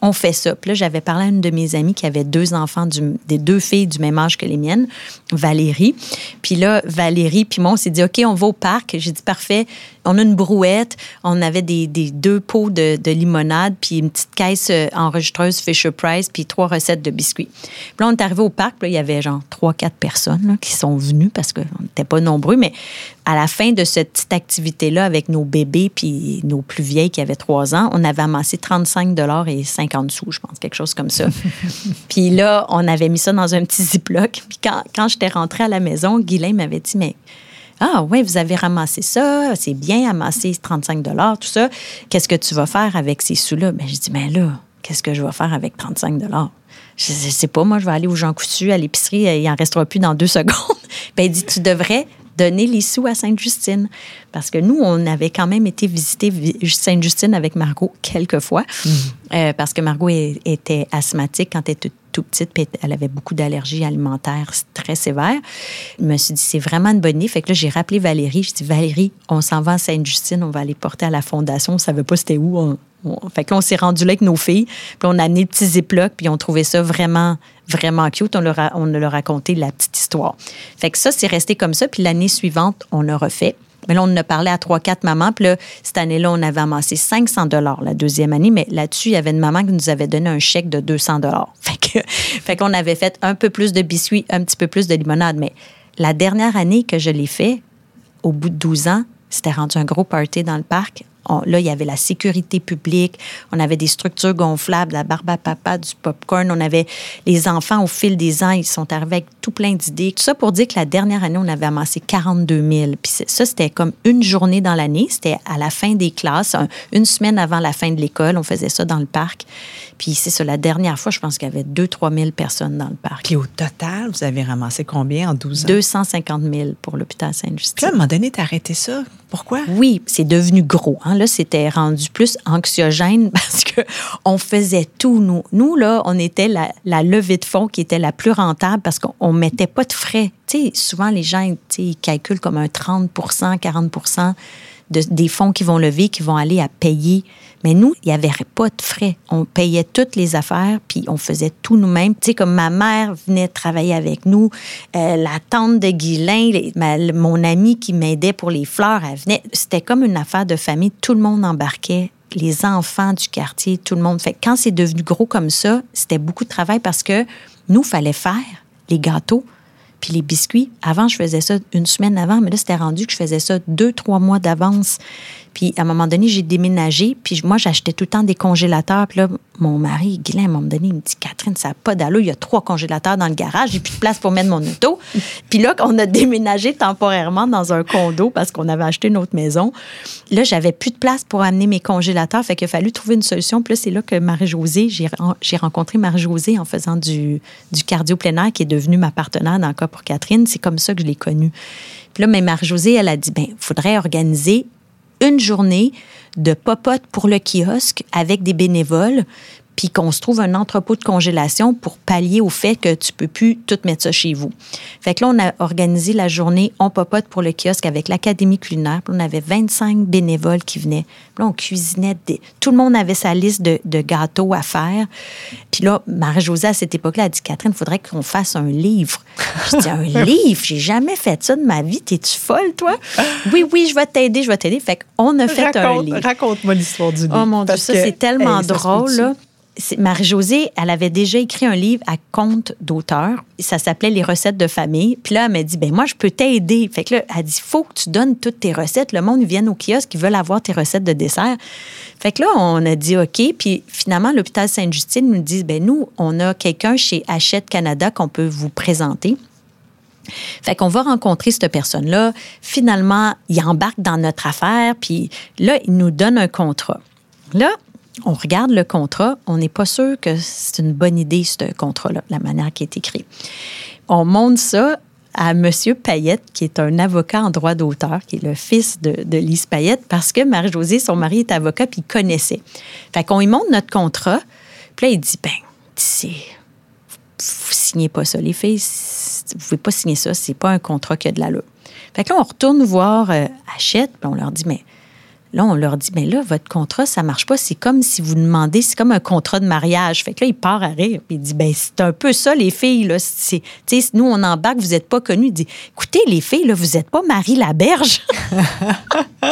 on fait ça. Puis là, j'avais parlé à une de mes amies qui avait 2 enfants, des 2 filles du même âge que les miennes, Valérie. Puis là, Valérie, puis moi, on s'est dit, OK, on va au parc. J'ai dit, parfait, on a une brouette. On avait des 2 pots de limonade, puis une petite caisse enregistreuse Fisher-Price, puis 3 recettes de biscuits. Puis là, on est arrivé au parc, puis là, il y avait genre 3-4 personnes là, qui sont venues parce qu'on n'était pas nombreux, mais à la fin de cette petite activité-là, avec nos bébés, puis nos plus vieilles qui avaient 3 ans, on avait amassé 35 $ et 50 sous, je pense, quelque chose comme ça. Puis là, on avait mis ça dans un petit ziploc. Puis quand j'étais rentrée à la maison, Guylain m'avait dit, mais... Ah oui, vous avez ramassé ça, c'est bien amassé, 35 $, tout ça. Qu'est-ce que tu vas faire avec ces sous-là? Bien, j'ai dit, mais là, qu'est-ce que je vais faire avec 35 $? Je ne sais pas, moi, je vais aller au Jean Coutu, à l'épicerie, il n'en restera plus dans 2 secondes. Bien, il dit, tu devrais donner les sous à Sainte-Justine. Parce que nous, on avait quand même été visiter Sainte-Justine avec Margot quelques fois, parce que Margot était asthmatique quand elle était toute petite, puis elle avait beaucoup d'allergies alimentaires très sévères. Je me suis dit, c'est vraiment une bonne idée. Fait que là, j'ai rappelé Valérie. J'ai dit, Valérie, on s'en va à Sainte-Justine, on va aller porter à la fondation. On ne savait pas c'était où. Fait que là, on s'est rendu là avec nos filles, puis on a amené le petit ziploc, puis on trouvait ça vraiment, vraiment cute. On leur a raconté la petite histoire. Fait que ça, c'est resté comme ça, puis l'année suivante, on l'a refait. Mais là, on en a parlé à 3-4 mamans. Puis là, cette année-là, on avait amassé 500 $ la deuxième année. Mais là-dessus, il y avait une maman qui nous avait donné un chèque de 200 $. Fait qu'on avait fait un peu plus de biscuits, un petit peu plus de limonade. Mais la dernière année que je l'ai fait, au bout de 12 ans, c'était rendu un gros party dans le parc. Là, il y avait la sécurité publique, on avait des structures gonflables, la barbe à papa, du popcorn, on avait les enfants au fil des ans, ils sont arrivés avec tout plein d'idées. Tout ça pour dire que la dernière année, on avait amassé 42 000. Puis ça, c'était comme une journée dans l'année, c'était à la fin des classes, une semaine avant la fin de l'école, on faisait ça dans le parc. Puis c'est ça, la dernière fois, je pense qu'il y avait 2-3 000 personnes dans le parc. Puis au total, vous avez ramassé combien en 12 ans? 250 000 pour l'hôpital Sainte-Justine. Puis à un moment donné, t'as arrêté ça. Pourquoi? Oui, c'est devenu gros. Hein. Là, c'était rendu plus anxiogène parce qu'on faisait tout. Nous, là, on était la levée de fonds qui était la plus rentable parce qu'on ne mettait pas de frais. Tu sais, souvent, les gens, tu sais, ils calculent comme un 30 %, 40 % des fonds qu'ils vont lever, qui vont aller à payer. Mais nous, il n'y avait pas de frais. On payait toutes les affaires, puis on faisait tout nous-mêmes. Tu sais, comme ma mère venait travailler avec nous, la tante de Guylain, mon amie qui m'aidait pour les fleurs, elle venait. C'était comme une affaire de famille. Tout le monde embarquait. Les enfants du quartier, tout le monde. Fait que quand c'est devenu gros comme ça, c'était beaucoup de travail parce que nous, il fallait faire les gâteaux. Puis les biscuits, avant, je faisais ça une semaine avant, mais là, c'était rendu que je faisais ça 2-3 mois d'avance. Puis à un moment donné, j'ai déménagé, puis moi, j'achetais tout le temps des congélateurs. Puis là, mon mari, Guylain, à un moment donné, il me dit, Catherine, ça n'a pas d'allure, il y a 3 congélateurs dans le garage, j'ai plus de place pour mettre mon auto. Puis là, on a déménagé temporairement dans un condo parce qu'on avait acheté une autre maison. Là, j'avais plus de place pour amener mes congélateurs, fait qu'il a fallu trouver une solution. Puis là, c'est là que Marie-Josée, j'ai rencontré Marie-Josée en faisant du cardio plein air, qui est devenue ma partenaire dans le Cap pour Catherine. C'est comme ça que je l'ai connue. Puis là, mais Marie-Josée, elle a dit, bien, il faudrait organiser une journée de popote pour le kiosque avec des bénévoles puis qu'on se trouve un entrepôt de congélation pour pallier au fait que tu peux plus tout mettre ça chez vous. Fait que là, on a organisé la journée On Popote pour le kiosque avec l'Académie culinaire. Puis on avait 25 bénévoles qui venaient. Puis là, on cuisinait. Tout le monde avait sa liste de gâteaux à faire. Puis là, Marie-Josée, à cette époque-là, a dit « Catherine, il faudrait qu'on fasse un livre. » Je dis « Un livre? J'ai jamais fait ça de ma vie. T'es-tu folle, toi? » « Oui, oui, je vais t'aider, je vais t'aider. » Fait qu'on a fait un livre. Raconte-moi l'histoire du livre. Oh mon Dieu, ça, c'est tellement drôle, là. Marie-Josée, elle avait déjà écrit un livre à compte d'auteur. Ça s'appelait « Les recettes de famille ». Puis là, elle m'a dit « Ben moi, je peux t'aider. » Fait que là, elle dit « Faut que tu donnes toutes tes recettes. Le monde vient au kiosque, ils veulent avoir tes recettes de dessert. » Fait que là, on a dit « OK. » Puis finalement, l'hôpital Sainte-Justine nous dit « Ben nous, on a quelqu'un chez Hachette Canada qu'on peut vous présenter. » Fait qu'on va rencontrer cette personne-là. Finalement, il embarque dans notre affaire. Puis là, il nous donne un contrat. Là, on regarde le contrat, on n'est pas sûr que c'est une bonne idée, ce contrat-là, la manière qui est écrit. On montre ça à M. Payette, qui est un avocat en droit d'auteur, qui est le fils de Lise Payette, parce que Marie-Josée, son mari, est avocat, puis il connaissait. Fait qu'on lui montre notre contrat, puis là, il dit, ben, vous signez pas ça, les filles, vous pouvez pas signer ça, c'est pas un contrat qui a de l'allure. Fait que là, on retourne voir Hachette, puis on leur dit, mais... Là, on leur dit, mais là, votre contrat, ça marche pas. C'est comme si vous demandez, c'est comme un contrat de mariage. Fait que là, il part à rire. Puis il dit, ben c'est un peu ça, les filles. Là. Nous, on embarque, vous n'êtes pas connus. Il dit, écoutez, les filles, là, vous n'êtes pas Marie Laberge. On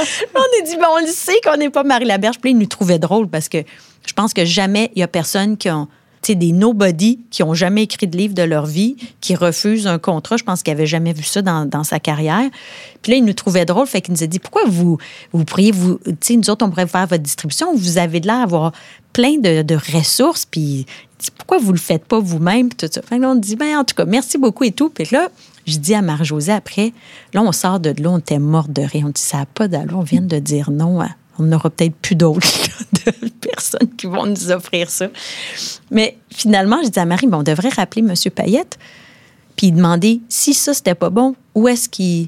a dit, ben on le sait qu'on n'est pas Marie Laberge. Puis là, il nous trouvait drôle parce que je pense que jamais il y a personne qui a... des nobody qui n'ont jamais écrit de livre de leur vie, qui refusent un contrat. Je pense qu'il n'avait jamais vu ça dans sa carrière. Puis là, il nous trouvait drôle. Fait qu'il nous a dit, pourquoi vous pourriez vous... nous autres, on pourrait faire votre distribution. Vous avez de l'air d'avoir plein de ressources. Puis pourquoi vous ne le faites pas vous-même? Puis tout ça. Fait que là, on dit, ben en tout cas, merci beaucoup et tout. Puis là, je dis à Marie-Josée après, là, on sort de là, on était morte de rire. On dit, ça n'a pas d'allure. On vient de dire non à... On n'aura peut-être plus d'autres de personnes qui vont nous offrir ça. Mais finalement, je dis à Marie, ben, on devrait rappeler M. Payette puis demander si ça, c'était pas bon, où est-ce qu'il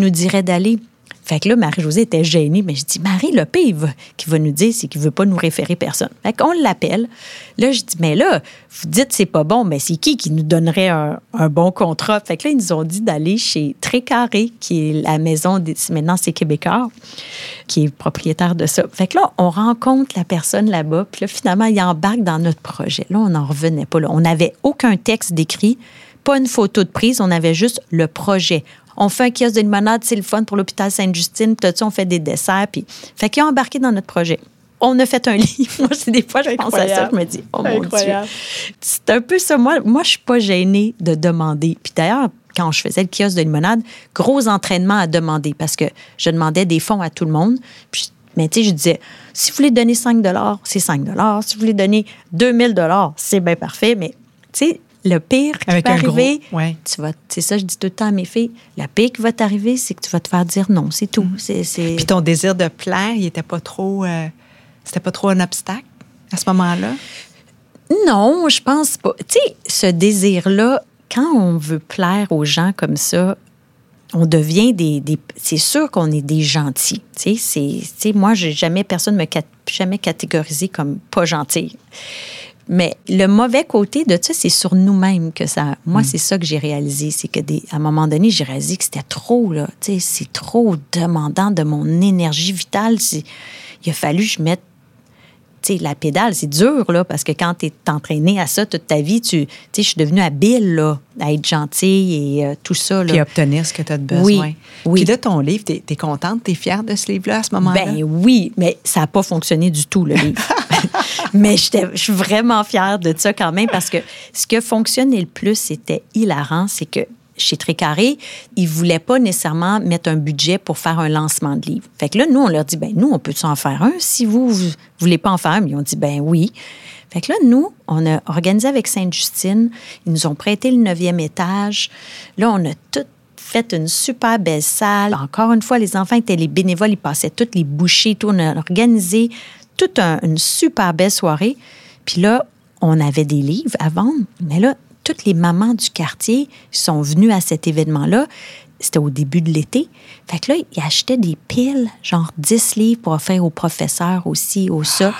nous dirait d'aller? Fait que là, Marie-Josée était gênée, mais je dis, Marie, le pire qui va nous dire, c'est qu'il ne veut pas nous référer personne. Fait qu'on l'appelle. Là, je dis, mais là, vous dites c'est pas bon, mais c'est qui nous donnerait un bon contrat? Fait que là, ils nous ont dit d'aller chez Trécaré, qui est la maison des... Maintenant, c'est Québécois, qui est propriétaire de ça. Fait que là, on rencontre la personne là-bas, puis là, finalement, il embarque dans notre projet. Là, on n'en revenait pas. Là. On n'avait aucun texte d'écrit, pas une photo de prise, on avait juste le projet. On fait un kiosque de limonade, c'est le fun pour l'hôpital Sainte-Justine, puis on fait des desserts. Puis... Fait qu'il a embarqué dans notre projet. On a fait un livre. Moi, des fois, je pense à ça, je me dis, oh mon Dieu. C'est un peu ça. Moi je suis pas gênée de demander. Puis d'ailleurs, quand je faisais le kiosque de limonade, gros entraînement à demander parce que je demandais des fonds à tout le monde. Puis, mais tu sais, je disais, si vous voulez donner 5 $ c'est 5 $. Si vous voulez donner 2000 $ c'est bien parfait. Mais tu sais, le pire qui peut arriver, c'est ça je dis tout le temps à mes filles, le pire qui va t'arriver, c'est que tu vas te faire dire non, c'est tout. C'est... Puis ton désir de plaire, il était pas trop, c'était pas trop un obstacle à ce moment-là? Non, je pense pas. Tu sais, ce désir-là, quand on veut plaire aux gens comme ça, on devient des c'est sûr qu'on est des gentils. Tu sais, moi, personne ne m'a jamais catégorisée comme pas gentille. Mais le mauvais côté de ça, c'est sur nous-mêmes que ça... Moi, c'est ça que j'ai réalisé. C'est qu'à un moment donné, j'ai réalisé que c'était trop, là. Tu sais, c'est trop demandant de mon énergie vitale. Il a fallu que je mette... Tu sais, la pédale, c'est dur, là, parce que quand tu es entraîné à ça toute ta vie, tu sais, je suis devenue habile, là, à être gentille et tout ça, là. Puis obtenir ce que tu as de besoin. Oui, oui. Puis de ton livre, tu es contente, tu es fière de ce livre-là à ce moment-là? Ben oui, mais ça n'a pas fonctionné du tout, le livre. Mais je suis vraiment fière de ça quand même parce que ce qui fonctionnait le plus, c'était hilarant, c'est que chez Trécaré, ils ne voulaient pas nécessairement mettre un budget pour faire un lancement de livre. Fait que là, nous, on leur dit, ben nous, on peut en faire un si vous ne voulez pas en faire un? Ils ont dit, ben oui. Fait que là, nous, on a organisé avec Sainte-Justine, ils nous ont prêté le 9e étage. Là, on a tout fait une super belle salle. Encore une fois, les enfants étaient les bénévoles, ils passaient toutes les bouchées, tout. On a organisé toute une super belle soirée. Puis là, on avait des livres à vendre. Mais là, toutes les mamans du quartier sont venues à cet événement-là. C'était au début de l'été. Fait que là, ils achetaient des piles, genre 10 livres pour offrir aux professeurs aussi, aux ça.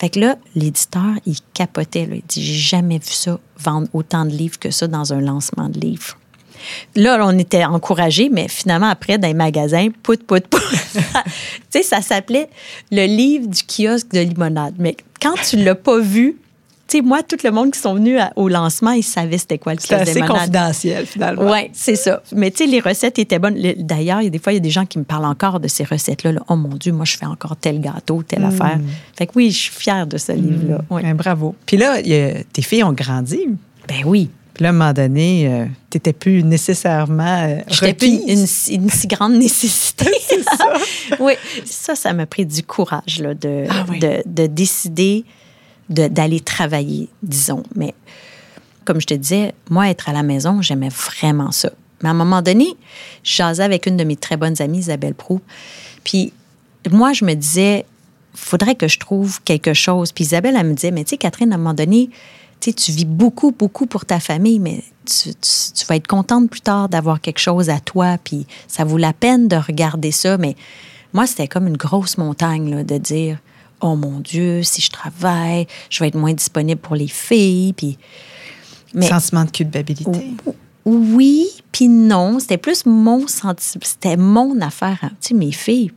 Fait que là, l'éditeur, il capotait. Là. Il dit « J'ai jamais vu ça, vendre autant de livres que ça dans un lancement de livres. » Là, on était encouragés, mais finalement, après, dans les magasins, pout, pout, pout. Tu sais, ça s'appelait « Le livre du kiosque de limonade ». Mais quand tu ne l'as pas vu, tu sais, moi, tout le monde qui sont venus au lancement, ils savaient c'était quoi le kiosque de limonade. C'était confidentiel, finalement. Oui, c'est ça. Mais tu sais, les recettes étaient bonnes. D'ailleurs, des fois, il y a des gens qui me parlent encore de ces recettes-là. Là. Oh mon Dieu, moi, je fais encore tel gâteau, telle affaire. Fait que oui, je suis fière de ce livre-là. Oui. Ben, bravo. Puis là, tes filles ont grandi. Ben oui. Puis là, à un moment donné, tu n'étais plus nécessairement requise. Plus une si grande nécessité. C'est ça. Oui, ça m'a pris du courage là, de décider d'aller travailler, disons. Mais comme je te disais, moi, être à la maison, j'aimais vraiment ça. Mais à un moment donné, je jasais avec une de mes très bonnes amies, Isabelle Proulx. Puis moi, je me disais, il faudrait que je trouve quelque chose. Puis Isabelle, elle me disait, mais tu sais, Catherine, à un moment donné... Tu vis beaucoup, beaucoup pour ta famille, mais tu vas être contente plus tard d'avoir quelque chose à toi, puis ça vaut la peine de regarder ça. Mais moi, c'était comme une grosse montagne là, de dire « Oh mon Dieu, si je travaille, je vais être moins disponible pour les filles. » Puis... Sentiment de culpabilité. Oui, puis non. C'était plus mon sentiment. C'était mon affaire. Hein. Tu sais, mes filles.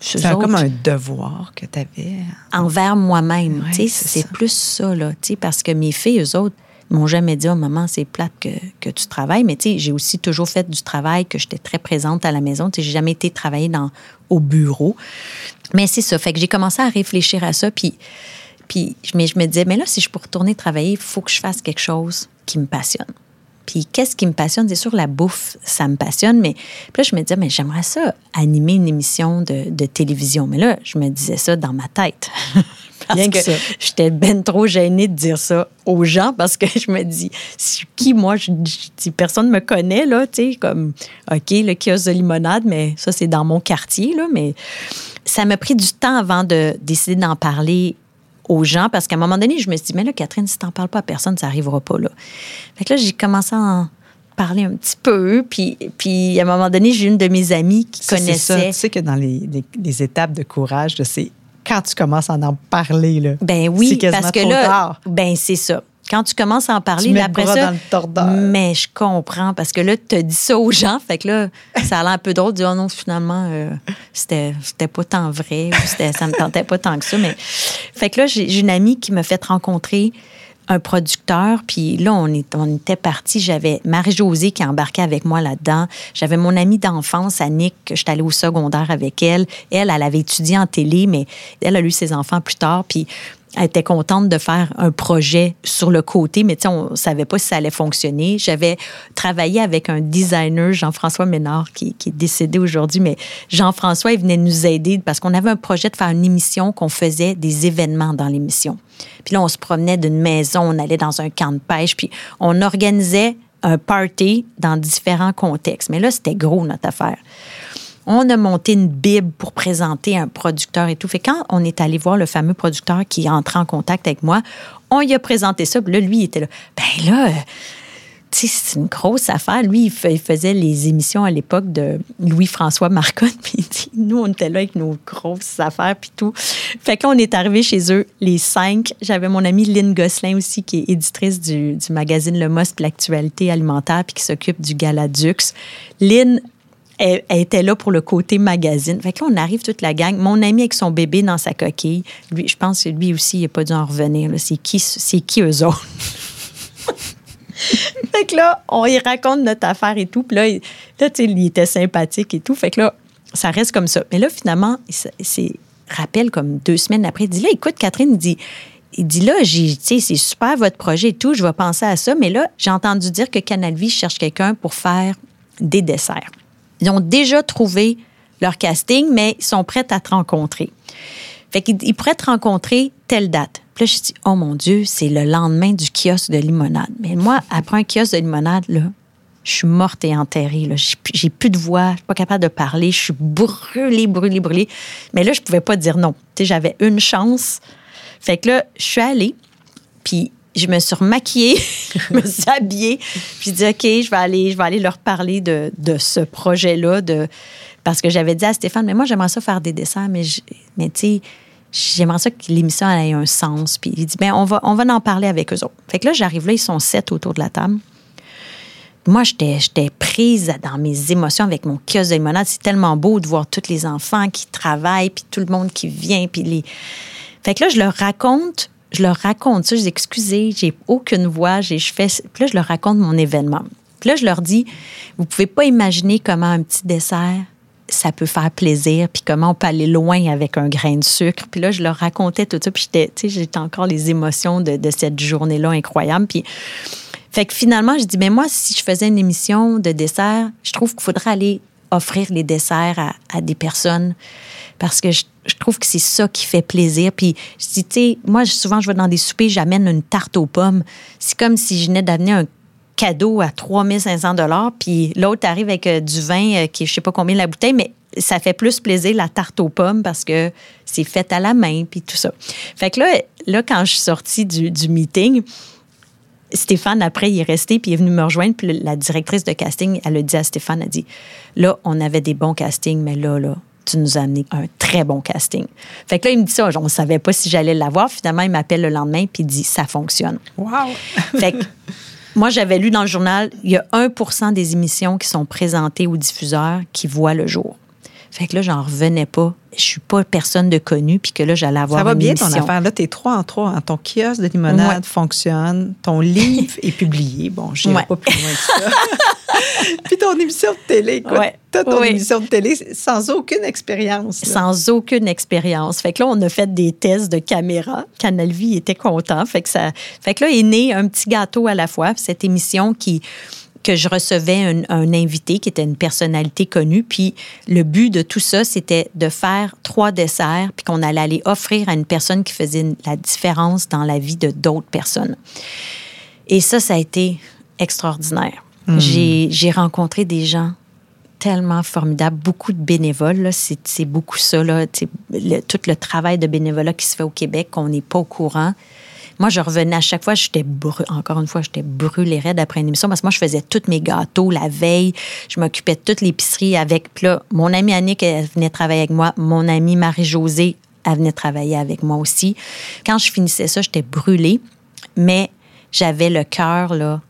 C'est comme un devoir que tu avais. Envers moi-même. Ouais, c'est plus ça, là. Parce que mes filles, eux autres, m'ont jamais dit, oh, maman, c'est plate que tu travailles. Mais j'ai aussi toujours fait du travail, que j'étais très présente à la maison. J'ai jamais été travailler au bureau. Mais c'est ça. Fait que j'ai commencé à réfléchir à ça. Puis je me disais, mais là, si je peux retourner travailler, il faut que je fasse quelque chose qui me passionne. Puis qu'est-ce qui me passionne? C'est sûr, la bouffe, ça me passionne. Mais puis là, je me disais, mais j'aimerais ça, animer une émission de télévision. Mais là, je me disais ça dans ma tête. Parce que j'étais ben trop gênée de dire ça aux gens parce que je me dis, qui, moi? Si personne ne me connaît, là, tu sais, comme, OK, le kiosque de limonade, mais ça, c'est dans mon quartier, là. Mais ça m'a pris du temps avant de décider d'en parler aux gens, parce qu'à un moment donné, je me suis dit, mais là, Catherine, si t'en parles pas à personne, ça arrivera pas, là. Fait que là, j'ai commencé à en parler un petit peu, puis à un moment donné, j'ai une de mes amies qui connaissait... C'est ça, tu sais que dans les étapes de courage, c'est quand tu commences à en parler, là. Ben oui, parce que là, tard. Ben c'est ça. Quand tu commences à en parler, là, après ça... Mais je comprends, parce que là, tu as dit ça aux gens, fait que là, ça allait un peu drôle, de dire, oh non, finalement, c'était pas tant vrai, ou ça me tentait pas tant que ça, mais... Fait que là, j'ai une amie qui m'a fait rencontrer un producteur, puis là, on était partis, j'avais Marie-Josée qui embarquait avec moi là-dedans, j'avais mon amie d'enfance, Annick, que j'étais allée au secondaire avec elle. Elle avait étudié en télé, mais elle a eu ses enfants plus tard, puis... Elle était contente de faire un projet sur le côté, mais on ne savait pas si ça allait fonctionner. J'avais travaillé avec un designer, Jean-François Ménard, qui est décédé aujourd'hui, mais Jean-François, il venait nous aider parce qu'on avait un projet de faire une émission qu'on faisait des événements dans l'émission. Puis là, on se promenait d'une maison, on allait dans un camp de pêche, puis on organisait un party dans différents contextes. Mais là, c'était gros, notre affaire. On a monté une bible pour présenter un producteur et tout. Fait quand on est allé voir le fameux producteur qui est entré en contact avec moi, on lui a présenté ça. Puis là, lui, il était là. Ben là, tu sais, c'est une grosse affaire. Lui, il faisait les émissions à l'époque de Louis-François Marcotte. Puis nous, on était là avec nos grosses affaires puis tout. Fait que là, on est arrivés chez eux, les cinq. J'avais mon amie Lynn Gosselin aussi, qui est éditrice du magazine Le Mos, l'actualité alimentaire, puis qui s'occupe du Gala Dux. Lynn... Elle était là pour le côté magazine. Fait que là, on arrive toute la gang. Mon ami avec son bébé dans sa coquille, lui, je pense que lui aussi, il n'a pas dû en revenir. Là. C'est qui eux autres? Fait que là, on y raconte notre affaire et tout. Puis là, tu sais, il était sympathique et tout. Fait que là, ça reste comme ça. Mais là, finalement, il rappelle comme 2 semaines après. Il dit là, écoute, Catherine, il dit là, tu sais, c'est super votre projet et tout. Je vais penser à ça. Mais là, j'ai entendu dire que Canal Vie cherche quelqu'un pour faire des desserts. Ils ont déjà trouvé leur casting, mais ils sont prêts à te rencontrer. Fait qu'ils pourraient te rencontrer telle date. Puis là, je dis, oh mon Dieu, c'est le lendemain du kiosque de limonade. Mais moi, après un kiosque de limonade, là, je suis morte et enterrée. Là. J'ai plus de voix, je suis pas capable de parler, je suis brûlée. Mais là, je pouvais pas dire non. Tu sais, j'avais une chance. Fait que là, je suis allée, puis... Je me suis remaquillée, je me suis habillée, puis j'ai dit, OK, je vais aller leur parler de ce projet-là, parce que j'avais dit à Stéphane, mais moi, j'aimerais ça faire des dessins, mais tu sais, j'aimerais ça que l'émission elle ait un sens. Puis il dit, bien, on va en parler avec eux autres. Fait que là, j'arrive là, ils sont 7 autour de la table. Moi, j'étais prise dans mes émotions avec mon kiosque de limonade. C'est tellement beau de voir tous les enfants qui travaillent, puis tout le monde qui vient. Puis les... Fait que là, je leur raconte ça. Je dis, excusez, j'ai aucune voix. Puis là, je leur raconte mon événement. Puis là, je leur dis, vous pouvez pas imaginer comment un petit dessert, ça peut faire plaisir, puis comment on peut aller loin avec un grain de sucre. Puis là, je leur racontais tout ça, puis j'étais encore les émotions de cette journée-là incroyable. Puis... Fait que finalement, je dis, mais moi, si je faisais une émission de dessert, je trouve qu'il faudrait aller offrir les desserts à des personnes parce que je trouve que c'est ça qui fait plaisir. Puis je dis, tu sais, moi, souvent, je vais dans des soupers, j'amène une tarte aux pommes. C'est comme si je venais d'amener un cadeau à 3 500 $, puis l'autre arrive avec du vin qui est je sais pas combien la bouteille, mais ça fait plus plaisir la tarte aux pommes parce que c'est fait à la main, puis tout ça. Fait que là quand je suis sortie du meeting... Stéphane, après, il est resté, puis il est venu me rejoindre. Puis la directrice de casting, elle a dit à Stéphane, elle a dit, là, on avait des bons castings, mais là, tu nous as amené un très bon casting. Fait que là, il me dit ça, on ne savait pas si j'allais l'avoir. Finalement, il m'appelle le lendemain, puis il dit, ça fonctionne. Wow! Fait que moi, j'avais lu dans le journal, il y a 1% des émissions qui sont présentées aux diffuseurs qui voient le jour. Fait que là, j'en revenais pas. Je suis pas personne de connue, puis que là, j'allais avoir une émission. Ça va bien, ton affaire. Là, t'es 3 en 3. Hein. Ton kiosque de limonade fonctionne. Ton livre est publié. Bon, j'irai pas plus loin que ça. Puis ton émission de télé, quoi. Ouais. T'as ton émission de télé sans aucune expérience. Là. Sans aucune expérience. Fait que là, on a fait des tests de caméra. Canal Vie était content. Fait que là, est né un petit gâteau à la fois. Cette émission que je recevais un invité qui était une personnalité connue. Puis le but de tout ça, c'était de faire 3 desserts puis qu'on allait aller offrir à une personne qui faisait la différence dans la vie de d'autres personnes. Et ça a été extraordinaire. Mmh. J'ai rencontré des gens tellement formidables, beaucoup de bénévoles. Là. C'est beaucoup ça, là, tout le travail de bénévolat qui se fait au Québec, qu'on n'est pas au courant. Moi, je revenais à chaque fois, j'étais brûlée raide après une émission parce que moi, je faisais tous mes gâteaux la veille. Je m'occupais de toute l'épicerie avec... Puis là, mon amie Annick, elle venait travailler avec moi. Mon amie Marie-Josée, elle venait travailler avec moi aussi. Quand je finissais ça, j'étais brûlée, mais j'avais le cœur là,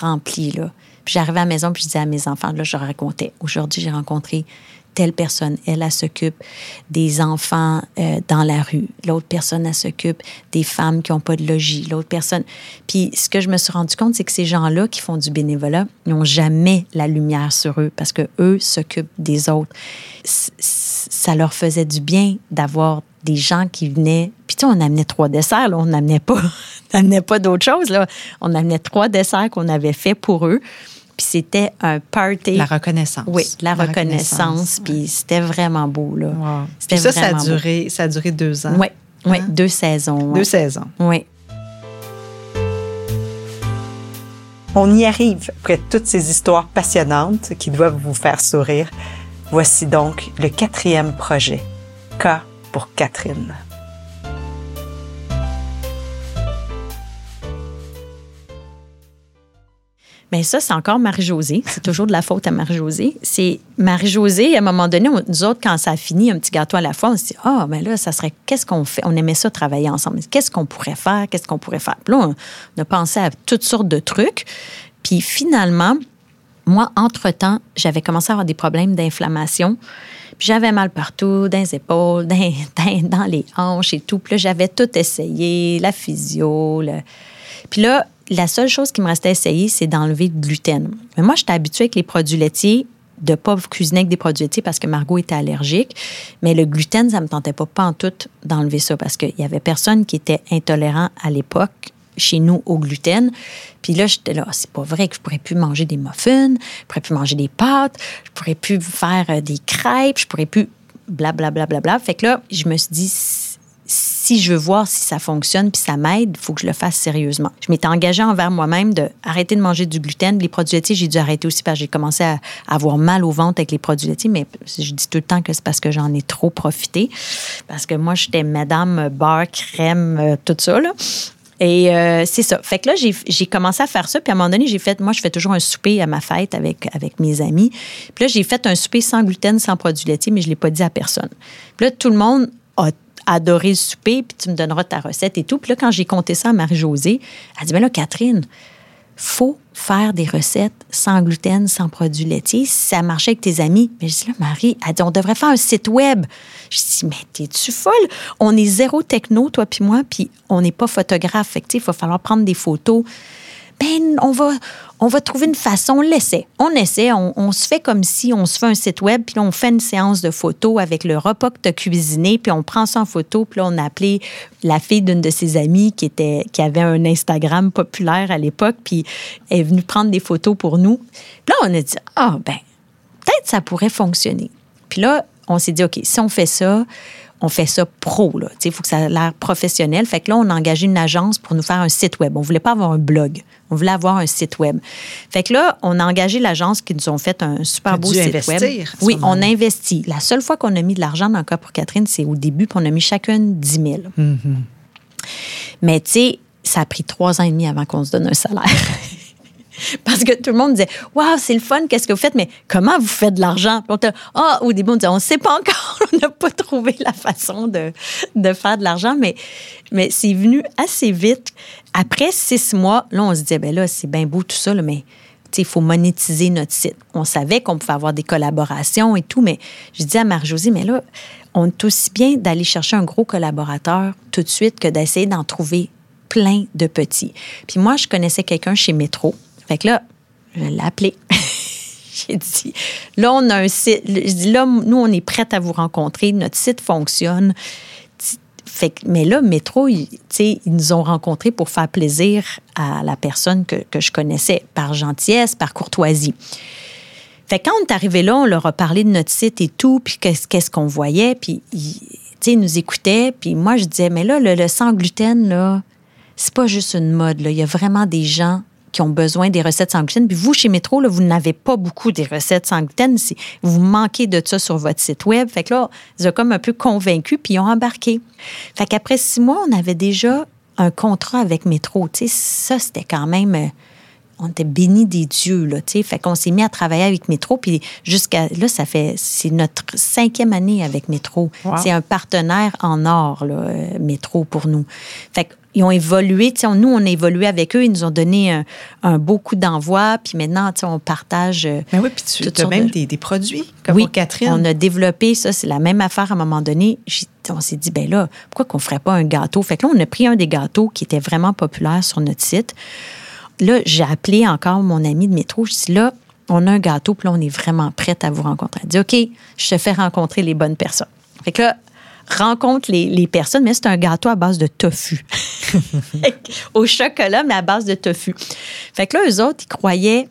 rempli. Là. Puis j'arrivais à la maison, puis je disais à mes enfants, là, je leur racontais. Aujourd'hui, j'ai rencontré... Telle personne, elle s'occupe des enfants dans la rue. L'autre personne, elle s'occupe des femmes qui n'ont pas de logis. L'autre personne... Puis ce que je me suis rendu compte, c'est que ces gens-là qui font du bénévolat n'ont jamais la lumière sur eux parce qu'eux s'occupent des autres. Ça leur faisait du bien d'avoir des gens qui venaient... Puis tu sais, on amenait 3 desserts, là. On n'amenait pas d'autres choses, là. On amenait 3 desserts qu'on avait faits pour eux. Puis c'était un party. La reconnaissance. Oui, la reconnaissance. Puis c'était vraiment beau, là. Wow. Puis ça a duré 2 ans. Oui, hein? Oui, 2 saisons. 2 saisons. Oui. On y arrive après toutes ces histoires passionnantes qui doivent vous faire sourire. Voici donc le 4e projet, K pour Catherine. Bien, ça, c'est encore Marie-Josée. C'est toujours de la faute à Marie-Josée. C'est Marie-Josée, à un moment donné, nous autres, quand ça a fini, un petit gâteau à la fois, on se dit, ah, ben là, ça serait, qu'est-ce qu'on fait? On aimait ça travailler ensemble. Qu'est-ce qu'on pourrait faire? Puis là, on a pensé à toutes sortes de trucs. Puis finalement, moi, entre-temps, j'avais commencé à avoir des problèmes d'inflammation. Puis j'avais mal partout, dans les épaules, dans les hanches et tout. Puis là, j'avais tout essayé, la physio. Puis là, la seule chose qui me restait à essayer, c'est d'enlever le gluten. Mais moi, j'étais habituée avec les produits laitiers, de ne pas cuisiner avec des produits laitiers parce que Margot était allergique. Mais le gluten, ça ne me tentait pas pantoute d'enlever ça parce qu'il n'y avait personne qui était intolérant à l'époque chez nous au gluten. Puis là, j'étais là, c'est pas vrai que je pourrais plus manger des muffins, je pourrais plus manger des pâtes, je pourrais plus faire des crêpes, je pourrais plus blablabla. Fait que là, je me suis dit... Si je veux voir si ça fonctionne puis ça m'aide, il faut que je le fasse sérieusement. Je m'étais engagée envers moi-même d'arrêter de manger du gluten. Les produits laitiers, j'ai dû arrêter aussi parce que j'ai commencé à avoir mal au ventre avec les produits laitiers. Mais je dis tout le temps que c'est parce que j'en ai trop profité. Parce que moi, j'étais madame beurre, crème, tout ça, là. Et c'est ça. Fait que là, j'ai commencé à faire ça. Puis à un moment donné, j'ai fait... Moi, je fais toujours un souper à ma fête avec mes amis. Puis là, j'ai fait un souper sans gluten, sans produits laitiers, mais je ne l'ai pas dit à personne. Puis là, tout le monde a adoré le souper, puis tu me donneras ta recette et tout. Puis là, quand j'ai compté ça à Marie-Josée, elle dit, mais là, Catherine, faut faire des recettes sans gluten, sans produits laitiers, si ça marchait avec tes amis. Mais je dis, là, Marie, elle dit, on devrait faire un site web. Je dis, mais t'es-tu folle? On est zéro techno, toi puis moi, puis on n'est pas photographe. Fait que, tu sais, il va falloir prendre des photos. Ben, on va trouver une façon, on l'essaie. On essaie, on se fait comme si on se fait un site web, puis là, on fait une séance de photos avec le repas que tu as cuisiné, puis on prend ça en photo, puis là, on a appelé la fille d'une de ses amies qui avait un Instagram populaire à l'époque, puis elle est venue prendre des photos pour nous. Puis là, on a dit, ah, ben, peut-être ça pourrait fonctionner. Puis là, on s'est dit, OK, si on fait ça pro, là. Il faut que ça ait l'air professionnel. Fait que là, on a engagé une agence pour nous faire un site web. On ne voulait pas avoir un blog. On voulait avoir un site web. Fait que là, on a engagé l'agence qui nous ont fait un super beau site web. Oui, on investit. La seule fois qu'on a mis de l'argent dans le cas pour Catherine, c'est au début, puis on a mis chacune 10 000. Mm-hmm. Mais tu sais, ça a pris 3 ans et demi avant qu'on se donne un salaire. Parce que tout le monde disait, waouh, c'est le fun, qu'est-ce que vous faites, mais comment vous faites de l'argent? Au début, on disait, on ne sait pas encore, on n'a pas trouvé la façon de faire de l'argent, mais c'est venu assez vite. Après 6 mois, là, on se disait, ben là, c'est bien beau tout ça, là, mais il faut monétiser notre site. On savait qu'on pouvait avoir des collaborations et tout, mais je dis à Marie-Josée, mais là, on est aussi bien d'aller chercher un gros collaborateur tout de suite que d'essayer d'en trouver plein de petits. Puis moi, je connaissais quelqu'un chez Métro. Fait que là, je l'ai appelé. J'ai dit, là, on a un site. Là, nous, on est prête à vous rencontrer. Notre site fonctionne. Fait que, mais là, Métro, ils nous ont rencontrés pour faire plaisir à la personne que je connaissais, par gentillesse, par courtoisie. Fait que quand on est arrivé là, on leur a parlé de notre site et tout, puis qu'est-ce qu'on voyait. Puis, ils nous écoutaient. Puis moi, je disais, mais là, le sans gluten, là, c'est pas juste une mode. Là. Il y a vraiment des gens qui ont besoin des recettes sans gluten. Puis vous, chez Métro, là, vous n'avez pas beaucoup des recettes sans gluten. Vous manquez de ça sur votre site web. Fait que là, ils ont comme un peu convaincu, puis ils ont embarqué. Fait qu'après 6 mois, on avait déjà un contrat avec Métro. Tu sais, ça, c'était quand même... On était bénis des dieux, là, tu sais. Fait qu'on s'est mis à travailler avec Métro, puis jusqu'à... Là, ça fait... C'est notre 5e année avec Métro. Wow. C'est un partenaire en or, là, Métro, pour nous. Fait que ils ont évolué. Nous, on a évolué avec eux. Ils nous ont donné un beau coup d'envoi. Puis maintenant, on partage... Mais oui, puis tu as même des produits, comme oui, pour Catherine. On a développé ça. C'est la même affaire à un moment donné. On s'est dit, ben là, pourquoi qu'on ne ferait pas un gâteau? Fait que là, on a pris un des gâteaux qui était vraiment populaire sur notre site. Là, j'ai appelé encore mon ami de Métro. Je dis, là, on a un gâteau. Puis là, on est vraiment prête à vous rencontrer. Elle dit, OK, je te fais rencontrer les bonnes personnes. Fait que là, rencontre les personnes, mais c'est un gâteau à base de tofu. Au chocolat, mais à base de tofu. Fait que là, eux autres, ils croyaient...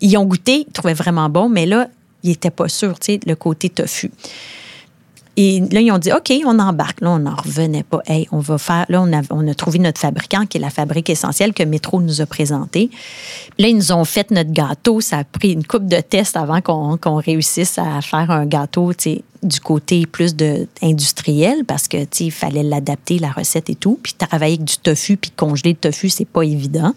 Ils ont goûté, ils trouvaient vraiment bon, mais là, ils n'étaient pas sûrs, tu sais, le côté tofu. Et là, ils ont dit, OK, on embarque. Là, on n'en revenait pas. Hey, on va faire... Là, on a trouvé notre fabricant, qui est la Fabrique essentielle, que Métro nous a présentée. Là, ils nous ont fait notre gâteau. Ça a pris une couple de tests avant qu'on réussisse à faire un gâteau, tu sais, du côté plus industriel, parce que, tu sais, il fallait l'adapter, la recette et tout. Puis travailler avec du tofu, puis congeler le tofu, c'est pas évident.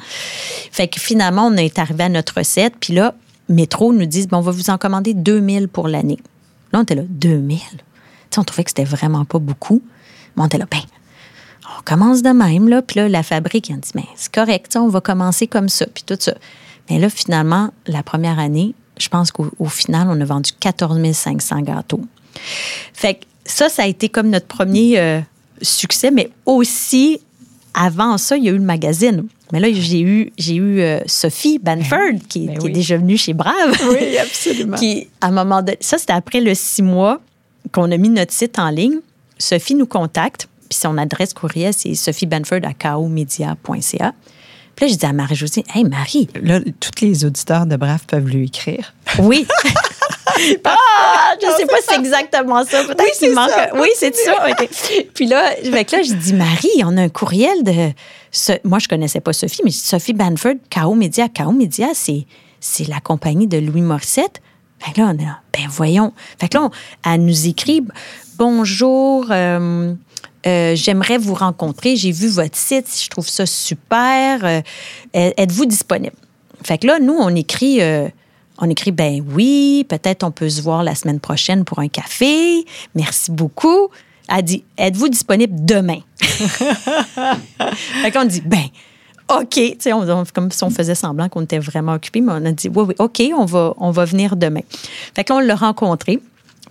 Fait que finalement, on est arrivé à notre recette. Puis là, Métro nous dit, bon, on va vous en commander 2000 pour l'année. Là, on était là, 2000? On trouvait que c'était vraiment pas beaucoup. Mais on était là, ben, on commence de même, là. Puis là, la Fabrique, elle dit, ben, c'est correct, on va commencer comme ça, puis tout ça. Mais là, finalement, la première année, je pense qu'au final, on a vendu 14 500 gâteaux. Fait que ça a été comme notre premier succès, mais aussi, avant ça, il y a eu le magazine. Mais là, j'ai eu Sophie Banford, qui est déjà venue chez Brave. Oui, absolument. Qui, à un moment donné, ça, c'était après le 6 mois, qu'on a mis notre site en ligne, Sophie nous contacte, puis son adresse courriel, c'est sophiebanford@ko-media.ca. Puis là, je dis à Marie-Josée, « Hey, Marie! » Là, tous les auditeurs de Brave peuvent lui écrire. Oui! Je sais pas si c'est exactement ça. Peut-être oui, qu'il manque... Ça. Oui, c'est ça. Okay. Puis là, je dis, « Marie, on a un courriel de... » Moi, je connaissais pas Sophie, mais Sophie Banford, K.O. Média. K.O. Média, c'est la compagnie de Louis Morissette. Fait que là, on est là, ben voyons. Fait que là, elle nous écrit, « Bonjour, j'aimerais vous rencontrer. J'ai vu votre site, je trouve ça super. Êtes-vous disponible? » Fait que là, nous, on écrit, « Ben oui, peut-être on peut se voir la semaine prochaine pour un café. Merci beaucoup. » Elle dit, êtes-vous disponible demain? Fait qu'on dit, ben, OK. Tu sais, comme si on faisait semblant qu'on était vraiment occupé, mais on a dit, oui, OK, on va venir demain. Fait que là, on l'a rencontré.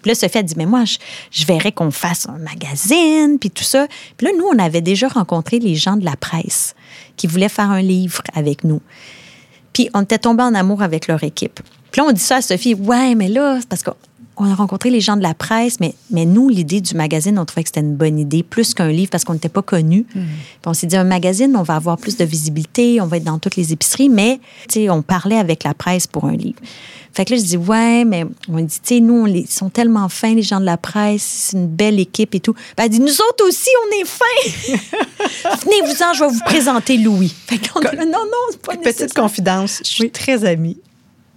Puis là, Sophie a dit, mais moi, je verrais qu'on fasse un magazine, puis tout ça. Puis là, nous, on avait déjà rencontré les gens de la presse qui voulaient faire un livre avec nous. Puis on était tombés en amour avec leur équipe. Puis là, on dit ça à Sophie, ouais, mais là, c'est parce que... On a rencontré les gens de la presse, mais nous, l'idée du magazine, on trouvait que c'était une bonne idée, plus qu'un livre, parce qu'on n'était pas connus. Mmh. Puis on s'est dit, un magazine, on va avoir plus de visibilité, on va être dans toutes les épiceries, mais on parlait avec la presse pour un livre. Fait que là, je dis, ouais, mais on dit, tu sais, nous, ils sont tellement fins, les gens de la presse, c'est une belle équipe et tout. Ben, elle dit, nous autres aussi, on est fins. Venez-vous-en, je vais vous présenter Louis. Fait qu'on dit, non, c'est pas nécessaire. Petite confidence, je suis très amie.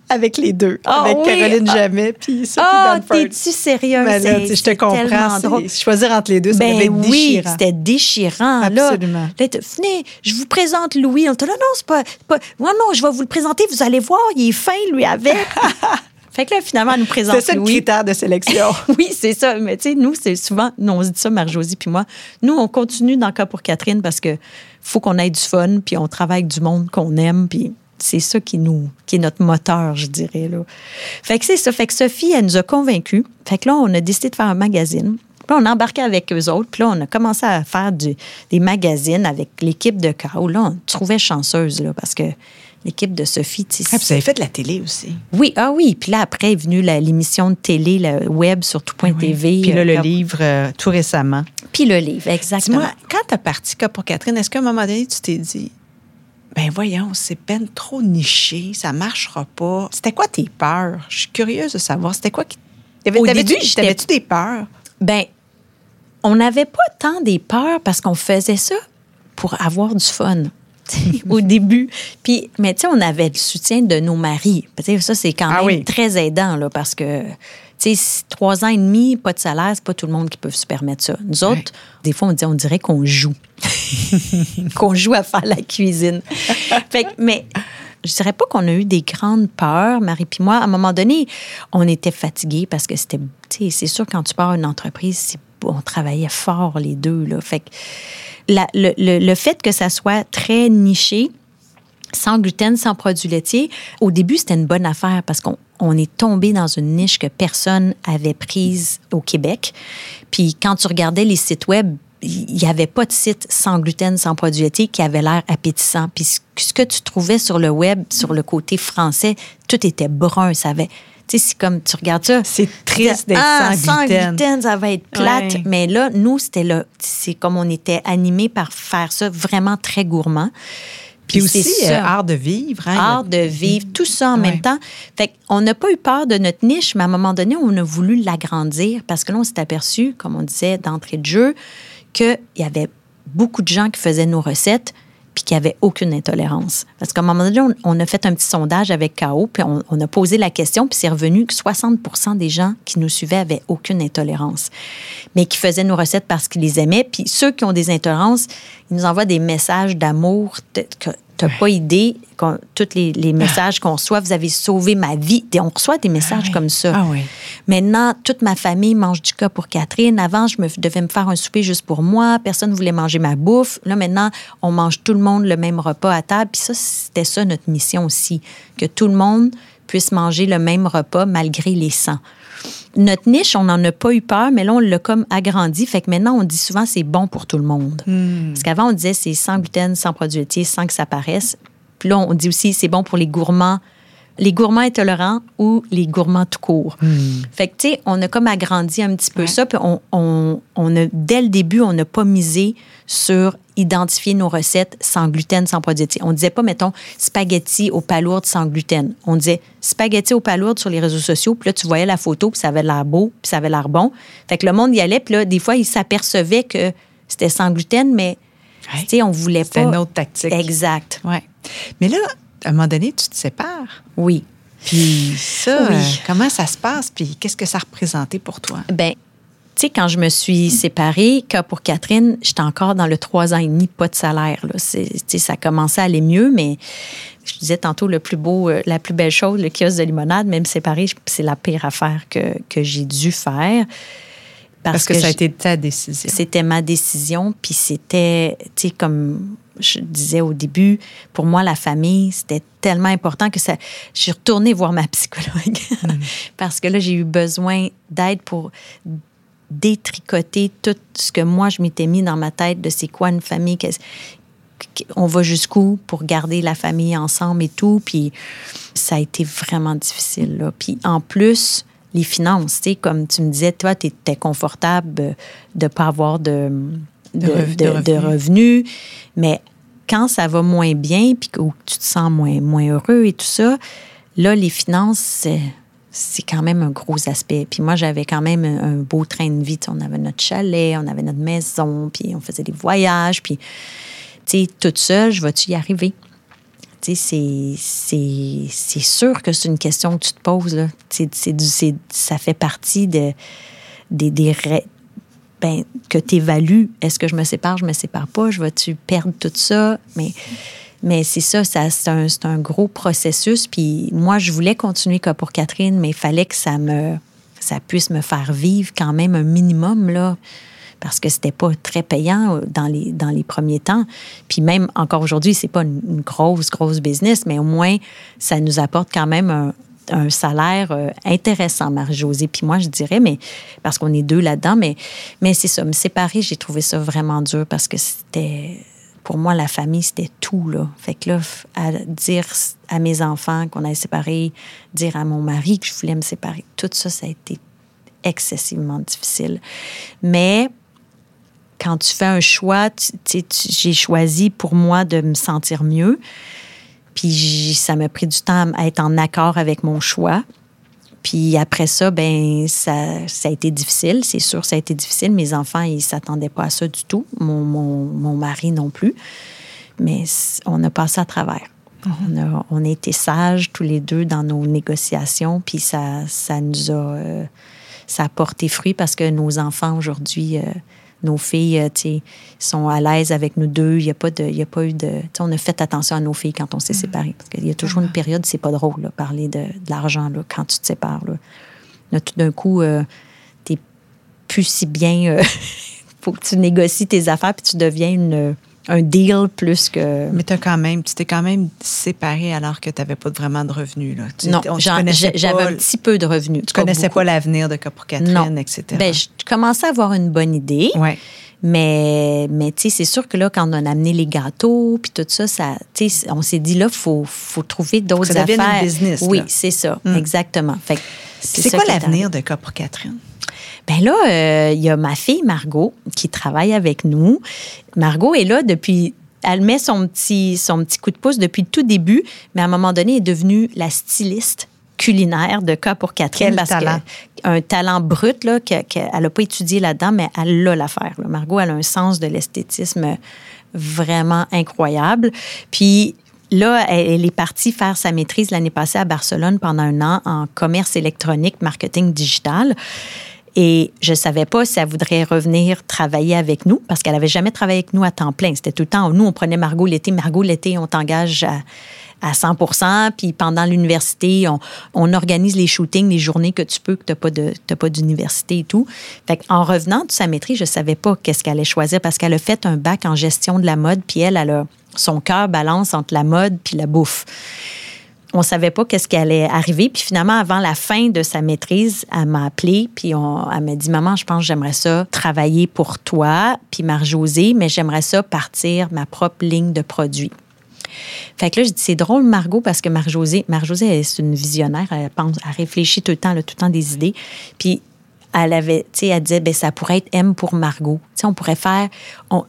Avec les deux, avec Caroline Jamet puis Sophie Banford. T'es-tu sérieuse? Ben là, je te comprends. Choisir entre les deux, ça devait être déchirant. Oui, c'était déchirant. Absolument. Là, venez, je vous présente Louis. On te dit, non, c'est pas... Non, je vais vous le présenter, vous allez voir, il est fin, lui, avec. Fait que là, finalement, elle nous présente Louis. C'est ça le critère de sélection. Oui, c'est ça. Mais tu sais, nous, c'est souvent... Nous, on se dit ça, Marie-Josée puis moi. Nous, on continue dans le cas pour Catherine parce que faut qu'on ait du fun, puis on travaille avec du monde qu'on aime, puis... C'est ça qui est notre moteur, je dirais. Là. Fait que c'est ça. Fait que Sophie, elle nous a convaincus. Fait que là, on a décidé de faire un magazine. Puis là, on embarquait avec eux autres. Puis là, on a commencé à faire des magazines avec l'équipe de K.O. Là, on se trouvait chanceuse, là, parce que l'équipe de Sophie... Ah, puis vous avez fait de la télé aussi. Oui, ah oui. Puis là, après est venue l'émission de télé, le web sur tout.tv. Oui. Puis là, le livre, tout récemment. Puis le livre, exactement. Dis-moi, quand t'as parti Cap pour Catherine, est-ce qu'à un moment donné, tu t'es dit... Ben voyons, c'est ben trop niché, ça marchera pas. C'était quoi tes peurs? Je suis curieuse de savoir. C'était quoi qui... T'avais-tu des peurs? Ben, on n'avait pas tant des peurs parce qu'on faisait ça pour avoir du fun au début. Puis, mais tu sais, on avait le soutien de nos maris. T'sais, ça, c'est quand même très aidant là, parce que... Tu sais, 3 ans et demi, pas de salaire, c'est pas tout le monde qui peut se permettre ça. Nous autres, des fois, on dirait qu'on joue. Qu'on joue à faire la cuisine. Fait que, mais je dirais pas qu'on a eu des grandes peurs, Marie puis moi. À un moment donné, on était fatigués parce que c'était... Tu sais, c'est sûr, quand tu pars à une entreprise, on travaillait fort, les deux, là. Fait que le fait que ça soit très niché, sans gluten, sans produits laitiers, au début, c'était une bonne affaire parce qu'on est tombé dans une niche que personne avait prise au Québec. Puis quand tu regardais les sites web, il n'y avait pas de site sans gluten, sans produits laitiers qui avait l'air appétissant. Puis ce que tu trouvais sur le web, sur le côté français, tout était brun, ça avait... Tu sais, c'est comme, tu regardes ça. C'est triste d'être sans gluten. Ça va être plate. Oui. Mais là, nous, c'était là. C'est comme on était animés par faire ça vraiment très gourmand. Puis aussi, art de vivre. Hein, art de vivre, tout ça en même temps. Fait qu'on n'a pas eu peur de notre niche, mais à un moment donné, on a voulu l'agrandir parce que là, on s'est aperçu, comme on disait d'entrée de jeu, qu'il y avait beaucoup de gens qui faisaient nos recettes puis qu'il n'y avait aucune intolérance. Parce qu'à un moment donné, on a fait un petit sondage avec K.O., puis on a posé la question, puis c'est revenu que 60% des gens qui nous suivaient n'avaient aucune intolérance, mais qui faisaient nos recettes parce qu'ils les aimaient. Puis ceux qui ont des intolérances, ils nous envoient des messages d'amour, que tu n'as pas idée, tous les messages qu'on reçoit, vous avez sauvé ma vie. Et on reçoit des messages comme ça. Ah oui. Maintenant, toute ma famille mange du K pour Catherine. Avant, je devais me faire un souper juste pour moi. Personne ne voulait manger ma bouffe. Là, maintenant, on mange tout le monde le même repas à table. Puis ça, c'était ça notre mission aussi, que tout le monde puisse manger le même repas malgré les sangs. Notre niche, on n'en a pas eu peur, mais là, on l'a comme agrandi. Fait que maintenant, on dit souvent c'est bon pour tout le monde. Mmh. Parce qu'avant, on disait c'est sans gluten, sans produits laitiers, sans que ça paraisse. Puis là, on dit aussi c'est bon pour les gourmands intolérants ou les gourmands tout court. Mmh. Fait que, tu sais, on a comme agrandi un petit peu ça. Puis on a, dès le début, on n'a pas misé sur identifier nos recettes sans gluten, sans produits laitiers. On ne disait pas, mettons, spaghetti aux palourdes sans gluten. On disait spaghetti aux palourdes sur les réseaux sociaux, puis là, tu voyais la photo, puis ça avait l'air beau, puis ça avait l'air bon. Fait que le monde y allait, puis là, des fois, il s'apercevait que c'était sans gluten, mais, tu sais, on voulait pas... C'était une autre tactique. Exact. Oui. Mais là, à un moment donné, tu te sépares. Oui. Puis ça, comment ça se passe, puis qu'est-ce que ça représentait pour toi? Bien, tu sais, quand je me suis séparée, K pour Catherine, j'étais encore dans le 3 ans et demi, pas de salaire. Là. Ça commençait à aller mieux, mais je disais tantôt, le plus beau, la plus belle chose, le kiosque de limonade, même séparée, c'est la pire affaire que j'ai dû faire. Parce que ça a été ta décision. C'était ma décision, puis c'était, tu sais, comme je disais au début, pour moi, la famille, c'était tellement important que ça... Je suis retournée voir ma psychologue parce que là, j'ai eu besoin d'aide pour détricoter tout ce que moi, je m'étais mis dans ma tête de c'est quoi une famille, on va jusqu'où pour garder la famille ensemble et tout, puis ça a été vraiment difficile, là. Puis en plus... les finances, tu sais, comme tu me disais, toi, tu étais confortable de ne pas avoir de revenus, mais quand ça va moins bien, puis que tu te sens moins heureux et tout ça, là, les finances, c'est quand même un gros aspect. Puis moi, j'avais quand même un beau train de vie, tu sais, on avait notre chalet, on avait notre maison, puis on faisait des voyages, puis, tu sais, toute seule, je vais-tu y arriver? Tu sais, c'est sûr que c'est une question que tu te poses, là. Ça fait partie que tu évalues. Est-ce que je me sépare pas? Je vais-tu perdre tout ça? Mais c'est ça c'est un gros processus. Puis moi, je voulais continuer Cas pour Catherine, mais il fallait que ça puisse me faire vivre quand même un minimum, là. Parce que c'était pas très payant dans les premiers temps. Puis même encore aujourd'hui, c'est pas une grosse business, mais au moins, ça nous apporte quand même un salaire intéressant, Marie-Josée. Puis moi, je dirais, mais parce qu'on est deux là-dedans, mais c'est ça. Me séparer, j'ai trouvé ça vraiment dur parce que c'était... Pour moi, la famille, c'était tout, là. Fait que là, à dire à mes enfants qu'on allait se séparer, dire à mon mari que je voulais me séparer, tout ça, ça a été excessivement difficile. Mais... quand tu fais un choix, j'ai choisi pour moi de me sentir mieux. Puis ça m'a pris du temps à être en accord avec mon choix. Puis après ça, ben ça a été difficile. C'est sûr, ça a été difficile. Mes enfants, ils ne s'attendaient pas à ça du tout. Mon mari non plus. Mais on a passé à travers. On a été sages tous les deux dans nos négociations. Puis ça a porté fruit parce que nos enfants aujourd'hui... nos filles, tu sais, sont à l'aise avec nous deux. Il n'y a pas eu de... Tu sais, on a fait attention à nos filles quand on s'est séparés. Parce qu'il y a toujours une période, c'est pas drôle, là, parler de l'argent, là, quand tu te sépares, là. Là, tout d'un coup, t'es plus si bien... faut que tu négocies tes affaires puis tu deviens un deal plus que... Mais tu t'es quand même séparée alors que tu n'avais pas vraiment de revenus, là. Non, j'avais un petit peu de revenus. Tu connaissais pas l'avenir de Cas pour Catherine, non. etc. Bien, je commençais à avoir une bonne idée. Ouais. Mais tu sais, c'est sûr que là, quand on a amené les gâteaux puis tout ça, tu sais, on s'est dit, là, faut trouver d'autres affaires. Ça devient une business, là. Oui, c'est ça, exactement. Fait que c'est quoi l'avenir de Cas pour Catherine? Bien là, il y a ma fille Margot qui travaille avec nous. Margot est là depuis... Elle met son petit coup de pouce depuis le tout début, mais à un moment donné, elle est devenue la styliste culinaire de Cas pour Catherine. Un talent brut, là, qu'elle n'a pas étudié là-dedans, mais elle l'a l'affaire. Là. Margot, elle a un sens de l'esthétisme vraiment incroyable. Puis... là, elle est partie faire sa maîtrise l'année passée à Barcelone pendant un an en commerce électronique, marketing digital. Et je ne savais pas si elle voudrait revenir travailler avec nous parce qu'elle n'avait jamais travaillé avec nous à temps plein. C'était tout le temps. Nous, on prenait Margot l'été, on t'engage à 100%. Puis pendant l'université, on organise les shootings, les journées que tu peux, que tu n'as pas d'université et tout. Fait qu'en revenant de sa maîtrise, je ne savais pas qu'est-ce qu'elle allait choisir parce qu'elle a fait un bac en gestion de la mode. Puis elle a... son cœur balance entre la mode puis la bouffe. On ne savait pas qu'est-ce qui allait arriver. Puis finalement, avant la fin de sa maîtrise, elle m'a appelée. Puis elle m'a dit, « Maman, je pense que j'aimerais ça travailler pour toi, puis Marie-Josée, mais j'aimerais ça partir ma propre ligne de produits. » Fait que là, je dis, c'est drôle, Margot, parce que Marie-Josée, elle est une visionnaire. Elle pense, elle réfléchit tout le temps des idées. Puis elle disait, ben ça pourrait être M pour Margot. Tu sais,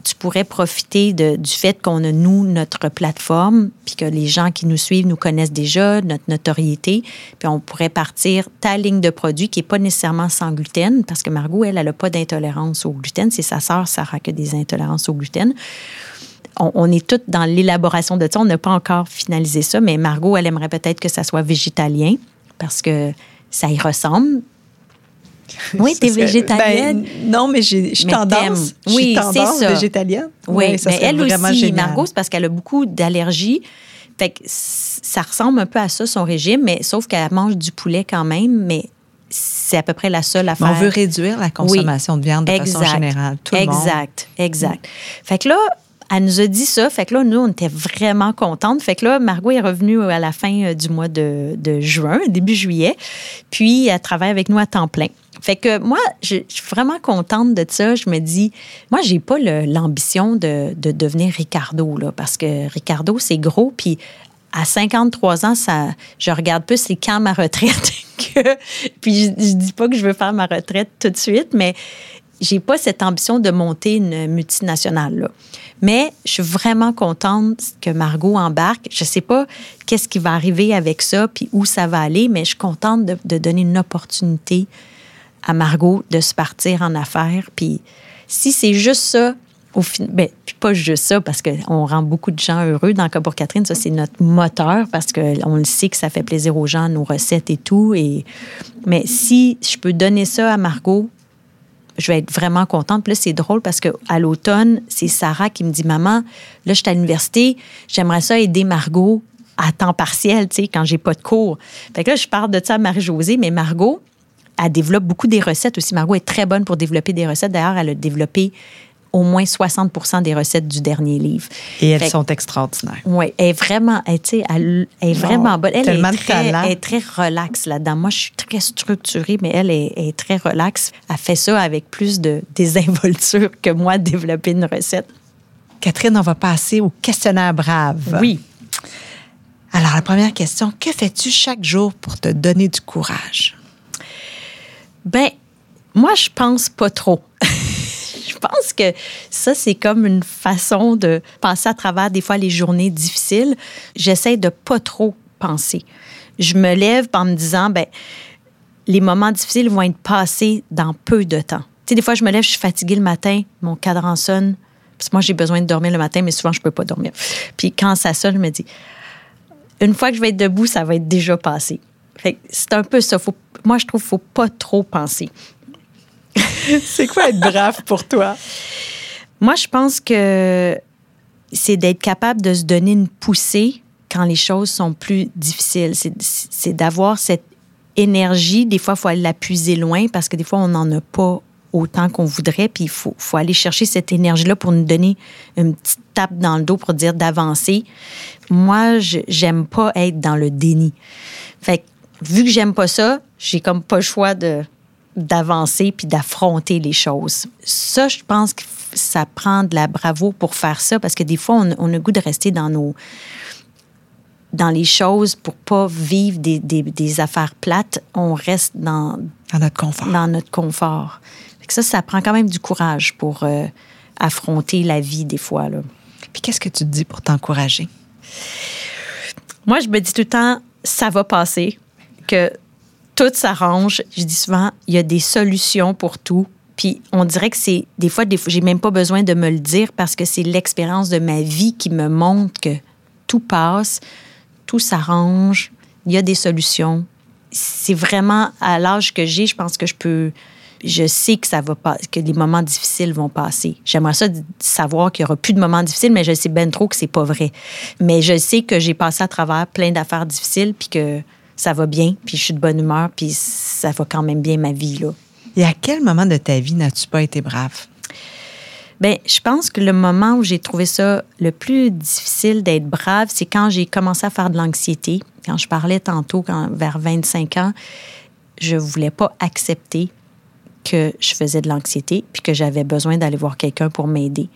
tu pourrais profiter du fait qu'on a, nous, notre plateforme, puis que les gens qui nous suivent nous connaissent déjà, notre notoriété, puis on pourrait partir ta ligne de produits qui n'est pas nécessairement sans gluten, parce que Margot, elle n'a pas d'intolérance au gluten. C'est sa sœur, Sarah, qui a des intolérances au gluten. On est toutes dans l'élaboration de ça. On n'a pas encore finalisé ça, mais Margot, elle aimerait peut-être que ça soit végétalien, parce que ça y ressemble. Oui, t'es végétalienne. Ben, non, mais j'ai tendance. Oui, c'est ça. Végétalienne. Oui, mais ça, elle aussi, génial. Margot, c'est parce qu'elle a beaucoup d'allergies. Fait que ça ressemble un peu à ça, son régime, mais sauf qu'elle mange du poulet quand même, mais c'est à peu près la seule affaire. On veut réduire la consommation de viande de façon générale. Tout le monde. Fait que là, elle nous a dit ça. Fait que là, nous, on était vraiment contentes. Fait que là, Margot est revenue à la fin du mois de juin, début juillet. Puis, elle travaille avec nous à temps plein. Fait que moi, je suis vraiment contente de ça. Je me dis, moi, j'ai pas l'ambition de devenir Ricardo, là, parce que Ricardo, c'est gros. Puis, à 53 ans, ça, je regarde plus c'est quand ma retraite. Puis, je dis pas que je veux faire ma retraite tout de suite, mais j'ai pas cette ambition de monter une multinationale, là. Mais je suis vraiment contente que Margot embarque. Je sais pas qu'est-ce qui va arriver avec ça puis où ça va aller, mais je suis contente de donner une opportunité à Margot de se partir en affaires. Puis si c'est juste ça, au final, ben, puis pas juste ça, parce qu'on rend beaucoup de gens heureux. Dans le cas pour Catherine, ça, c'est notre moteur, parce qu'on le sait que ça fait plaisir aux gens, nos recettes et tout. Mais si je peux donner ça à Margot, je vais être vraiment contente. Puis là, c'est drôle parce qu'à l'automne, c'est Sarah qui me dit « Maman, là, je suis à l'université, j'aimerais ça aider Margot à temps partiel, tu sais, quand j'ai pas de cours. » Fait que là, je parle de ça à Marie-Josée, mais Margot, elle développe beaucoup des recettes aussi. Margot est très bonne pour développer des recettes. D'ailleurs, elle a développé au moins 60% des recettes du dernier livre. Et elles sont extraordinaires. Oui, elle est vraiment, elle est vraiment bonne. Elle est très relaxe là-dedans. Moi, je suis très structurée, mais elle est très relaxe. Elle fait ça avec plus de désinvolture que moi, développer une recette. Catherine, on va passer au questionnaire brave. Oui. Alors, la première question, que fais-tu chaque jour pour te donner du courage? Bien, moi, je pense pas trop. Je pense que ça, c'est comme une façon de passer à travers, des fois, les journées difficiles. J'essaie de pas trop penser. Je me lève en me disant, bien, les moments difficiles vont être passés dans peu de temps. Tu sais, des fois, je me lève, je suis fatiguée le matin, mon cadran sonne. Parce que moi, j'ai besoin de dormir le matin, mais souvent, je peux pas dormir. Puis quand ça sonne, je me dis, une fois que je vais être debout, ça va être déjà passé. Fait que c'est un peu ça. Moi, je trouve qu'il faut pas trop penser. C'est quoi être brave pour toi? Moi, je pense que c'est d'être capable de se donner une poussée quand les choses sont plus difficiles. C'est d'avoir cette énergie. Des fois, il faut aller la puiser loin parce que des fois, on n'en a pas autant qu'on voudrait. Puis, il faut aller chercher cette énergie-là pour nous donner une petite tape dans le dos pour dire d'avancer. Moi, j'aime pas être dans le déni. Fait que, vu que j'aime pas ça, j'ai comme pas le choix d'avancer puis d'affronter les choses. Ça, je pense que ça prend de la bravoure pour faire ça parce que des fois, on a le goût de rester dans les choses pour pas vivre des affaires plates. On reste dans notre confort. Dans notre confort. Ça prend quand même du courage pour affronter la vie des fois, là. Puis qu'est-ce que tu te dis pour t'encourager? Moi, je me dis tout le temps, ça va passer, que tout s'arrange. Je dis souvent, il y a des solutions pour tout. Puis on dirait que c'est... Des fois, j'ai même pas besoin de me le dire parce que c'est l'expérience de ma vie qui me montre que tout passe, tout s'arrange, il y a des solutions. C'est vraiment, à l'âge que j'ai, je pense que je sais que ça va pas, que les moments difficiles vont passer. J'aimerais ça savoir qu'il y aura plus de moments difficiles, mais je sais bien trop que c'est pas vrai. Mais je sais que j'ai passé à travers plein d'affaires difficiles puis que ça va bien, puis je suis de bonne humeur, puis ça va quand même bien, ma vie, là. Et à quel moment de ta vie n'as-tu pas été brave? Bien, je pense que le moment où j'ai trouvé ça le plus difficile d'être brave, c'est quand j'ai commencé à faire de l'anxiété. Quand je parlais tantôt, vers 25 ans, je voulais pas accepter que je faisais de l'anxiété puis que j'avais besoin d'aller voir quelqu'un pour m'aider.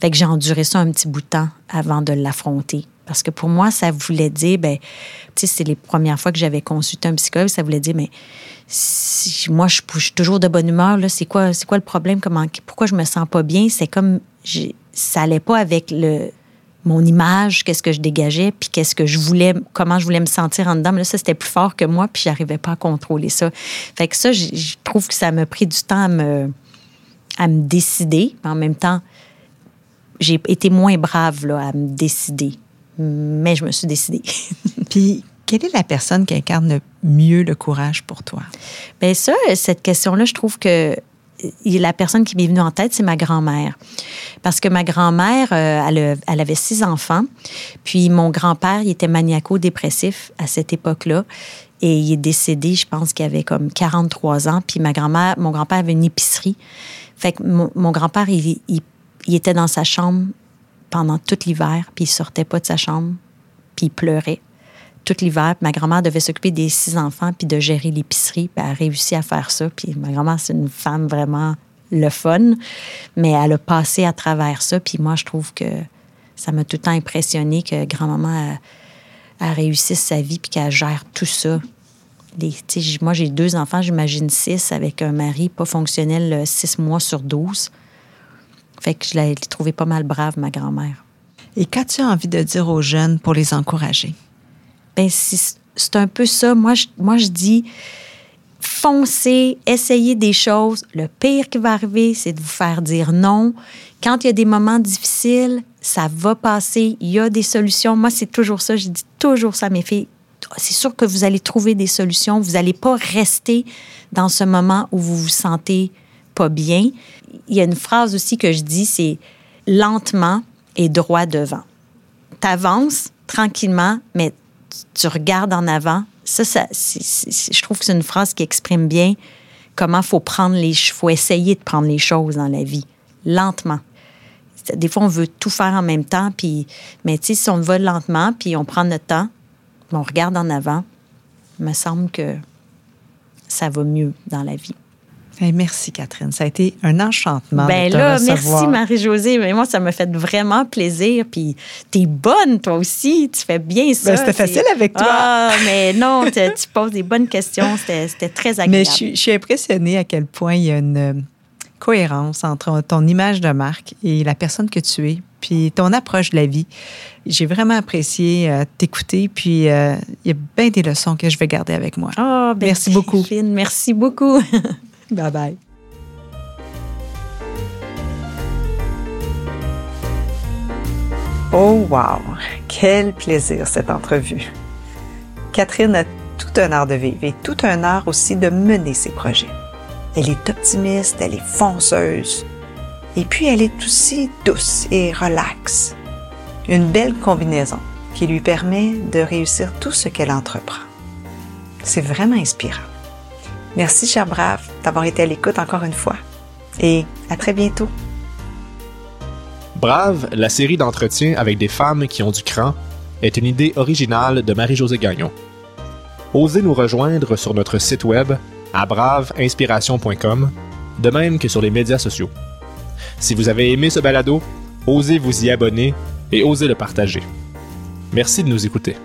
Fait que j'ai enduré ça un petit bout de temps avant de l'affronter. Parce que pour moi, ça voulait dire, ben, tu sais, c'est les premières fois que j'avais consulté un psychologue, ça voulait dire, mais si, moi, je suis toujours de bonne humeur, là, c'est quoi le problème? Pourquoi je me sens pas bien? C'est comme, ça allait pas avec mon image, qu'est-ce que je dégageais, puis qu'est-ce que je voulais, comment je voulais me sentir en dedans. Mais là, ça, c'était plus fort que moi, puis j'arrivais pas à contrôler ça. Fait que ça, je trouve que ça m'a pris du temps à me décider. En même temps, j'ai été moins brave, là, à me décider. Mais je me suis décidée. Puis, quelle est la personne qui incarne le mieux le courage pour toi? Bien ça, cette question-là, je trouve que la personne qui m'est venue en tête, c'est ma grand-mère. Parce que ma grand-mère, elle avait 6 enfants. Puis, mon grand-père, il était maniaco-dépressif à cette époque-là. Et il est décédé, je pense qu'il avait comme 43 ans. Puis ma grand-mère, mon grand-père avait une épicerie. Fait que mon grand-père, il était dans sa chambre pendant tout l'hiver, puis il sortait pas de sa chambre, puis il pleurait tout l'hiver. Puis ma grand-mère devait s'occuper des 6 enfants, puis de gérer l'épicerie. Puis elle a réussi à faire ça. Puis ma grand-mère, c'est une femme vraiment le fun, mais elle a passé à travers ça. Puis moi, je trouve que ça m'a tout le temps impressionnée que grand-maman a réussi sa vie puis qu'elle gère tout ça. Moi, j'ai 2 enfants, j'imagine 6, avec un mari pas fonctionnel 6 mois sur 12. Fait que je l'ai trouvée pas mal brave, ma grand-mère. Et qu'as-tu envie de dire aux jeunes pour les encourager? Bien, c'est un peu ça. Moi, je dis, foncez, essayez des choses. Le pire qui va arriver, c'est de vous faire dire non. Quand il y a des moments difficiles, ça va passer. Il y a des solutions. Moi, c'est toujours ça. Je dis toujours ça à mes filles. C'est sûr que vous allez trouver des solutions. Vous n'allez pas rester dans ce moment où vous vous sentez pas bien. Il y a une phrase aussi que je dis, c'est « lentement et droit devant ». T'avances tranquillement, mais tu regardes en avant. Je trouve que c'est une phrase qui exprime bien comment il faut essayer de prendre les choses dans la vie. Lentement. Des fois, on veut tout faire en même temps, mais tu sais, si on va lentement, puis on prend notre temps, on regarde en avant, il me semble que ça va mieux dans la vie. Hey, merci, Catherine. Ça a été un enchantement de te recevoir. Merci, Marie-Josée. Mais moi, ça m'a fait vraiment plaisir. Puis, t'es bonne, toi aussi. Tu fais bien ça. C'était facile avec toi. Ah, mais non, tu poses des bonnes questions. C'était très agréable. Mais je suis impressionnée à quel point il y a une cohérence entre ton image de marque et la personne que tu es, puis ton approche de la vie. J'ai vraiment apprécié t'écouter, puis il y a bien des leçons que je vais garder avec moi. Oh, ben, merci beaucoup. Fine. Merci beaucoup. Bye-bye. Oh wow! Quel plaisir, cette entrevue. Catherine a tout un art de vivre et tout un art aussi de mener ses projets. Elle est optimiste, elle est fonceuse. Et puis, elle est aussi douce et relaxe. Une belle combinaison qui lui permet de réussir tout ce qu'elle entreprend. C'est vraiment inspirant. Merci, cher brave, d'avoir été à l'écoute encore une fois. Et à très bientôt. Brave, la série d'entretiens avec des femmes qui ont du cran, est une idée originale de Marie-Josée Gagnon. Osez nous rejoindre sur notre site web à braveinspiration.com, de même que sur les médias sociaux. Si vous avez aimé ce balado, osez vous y abonner et osez le partager. Merci de nous écouter.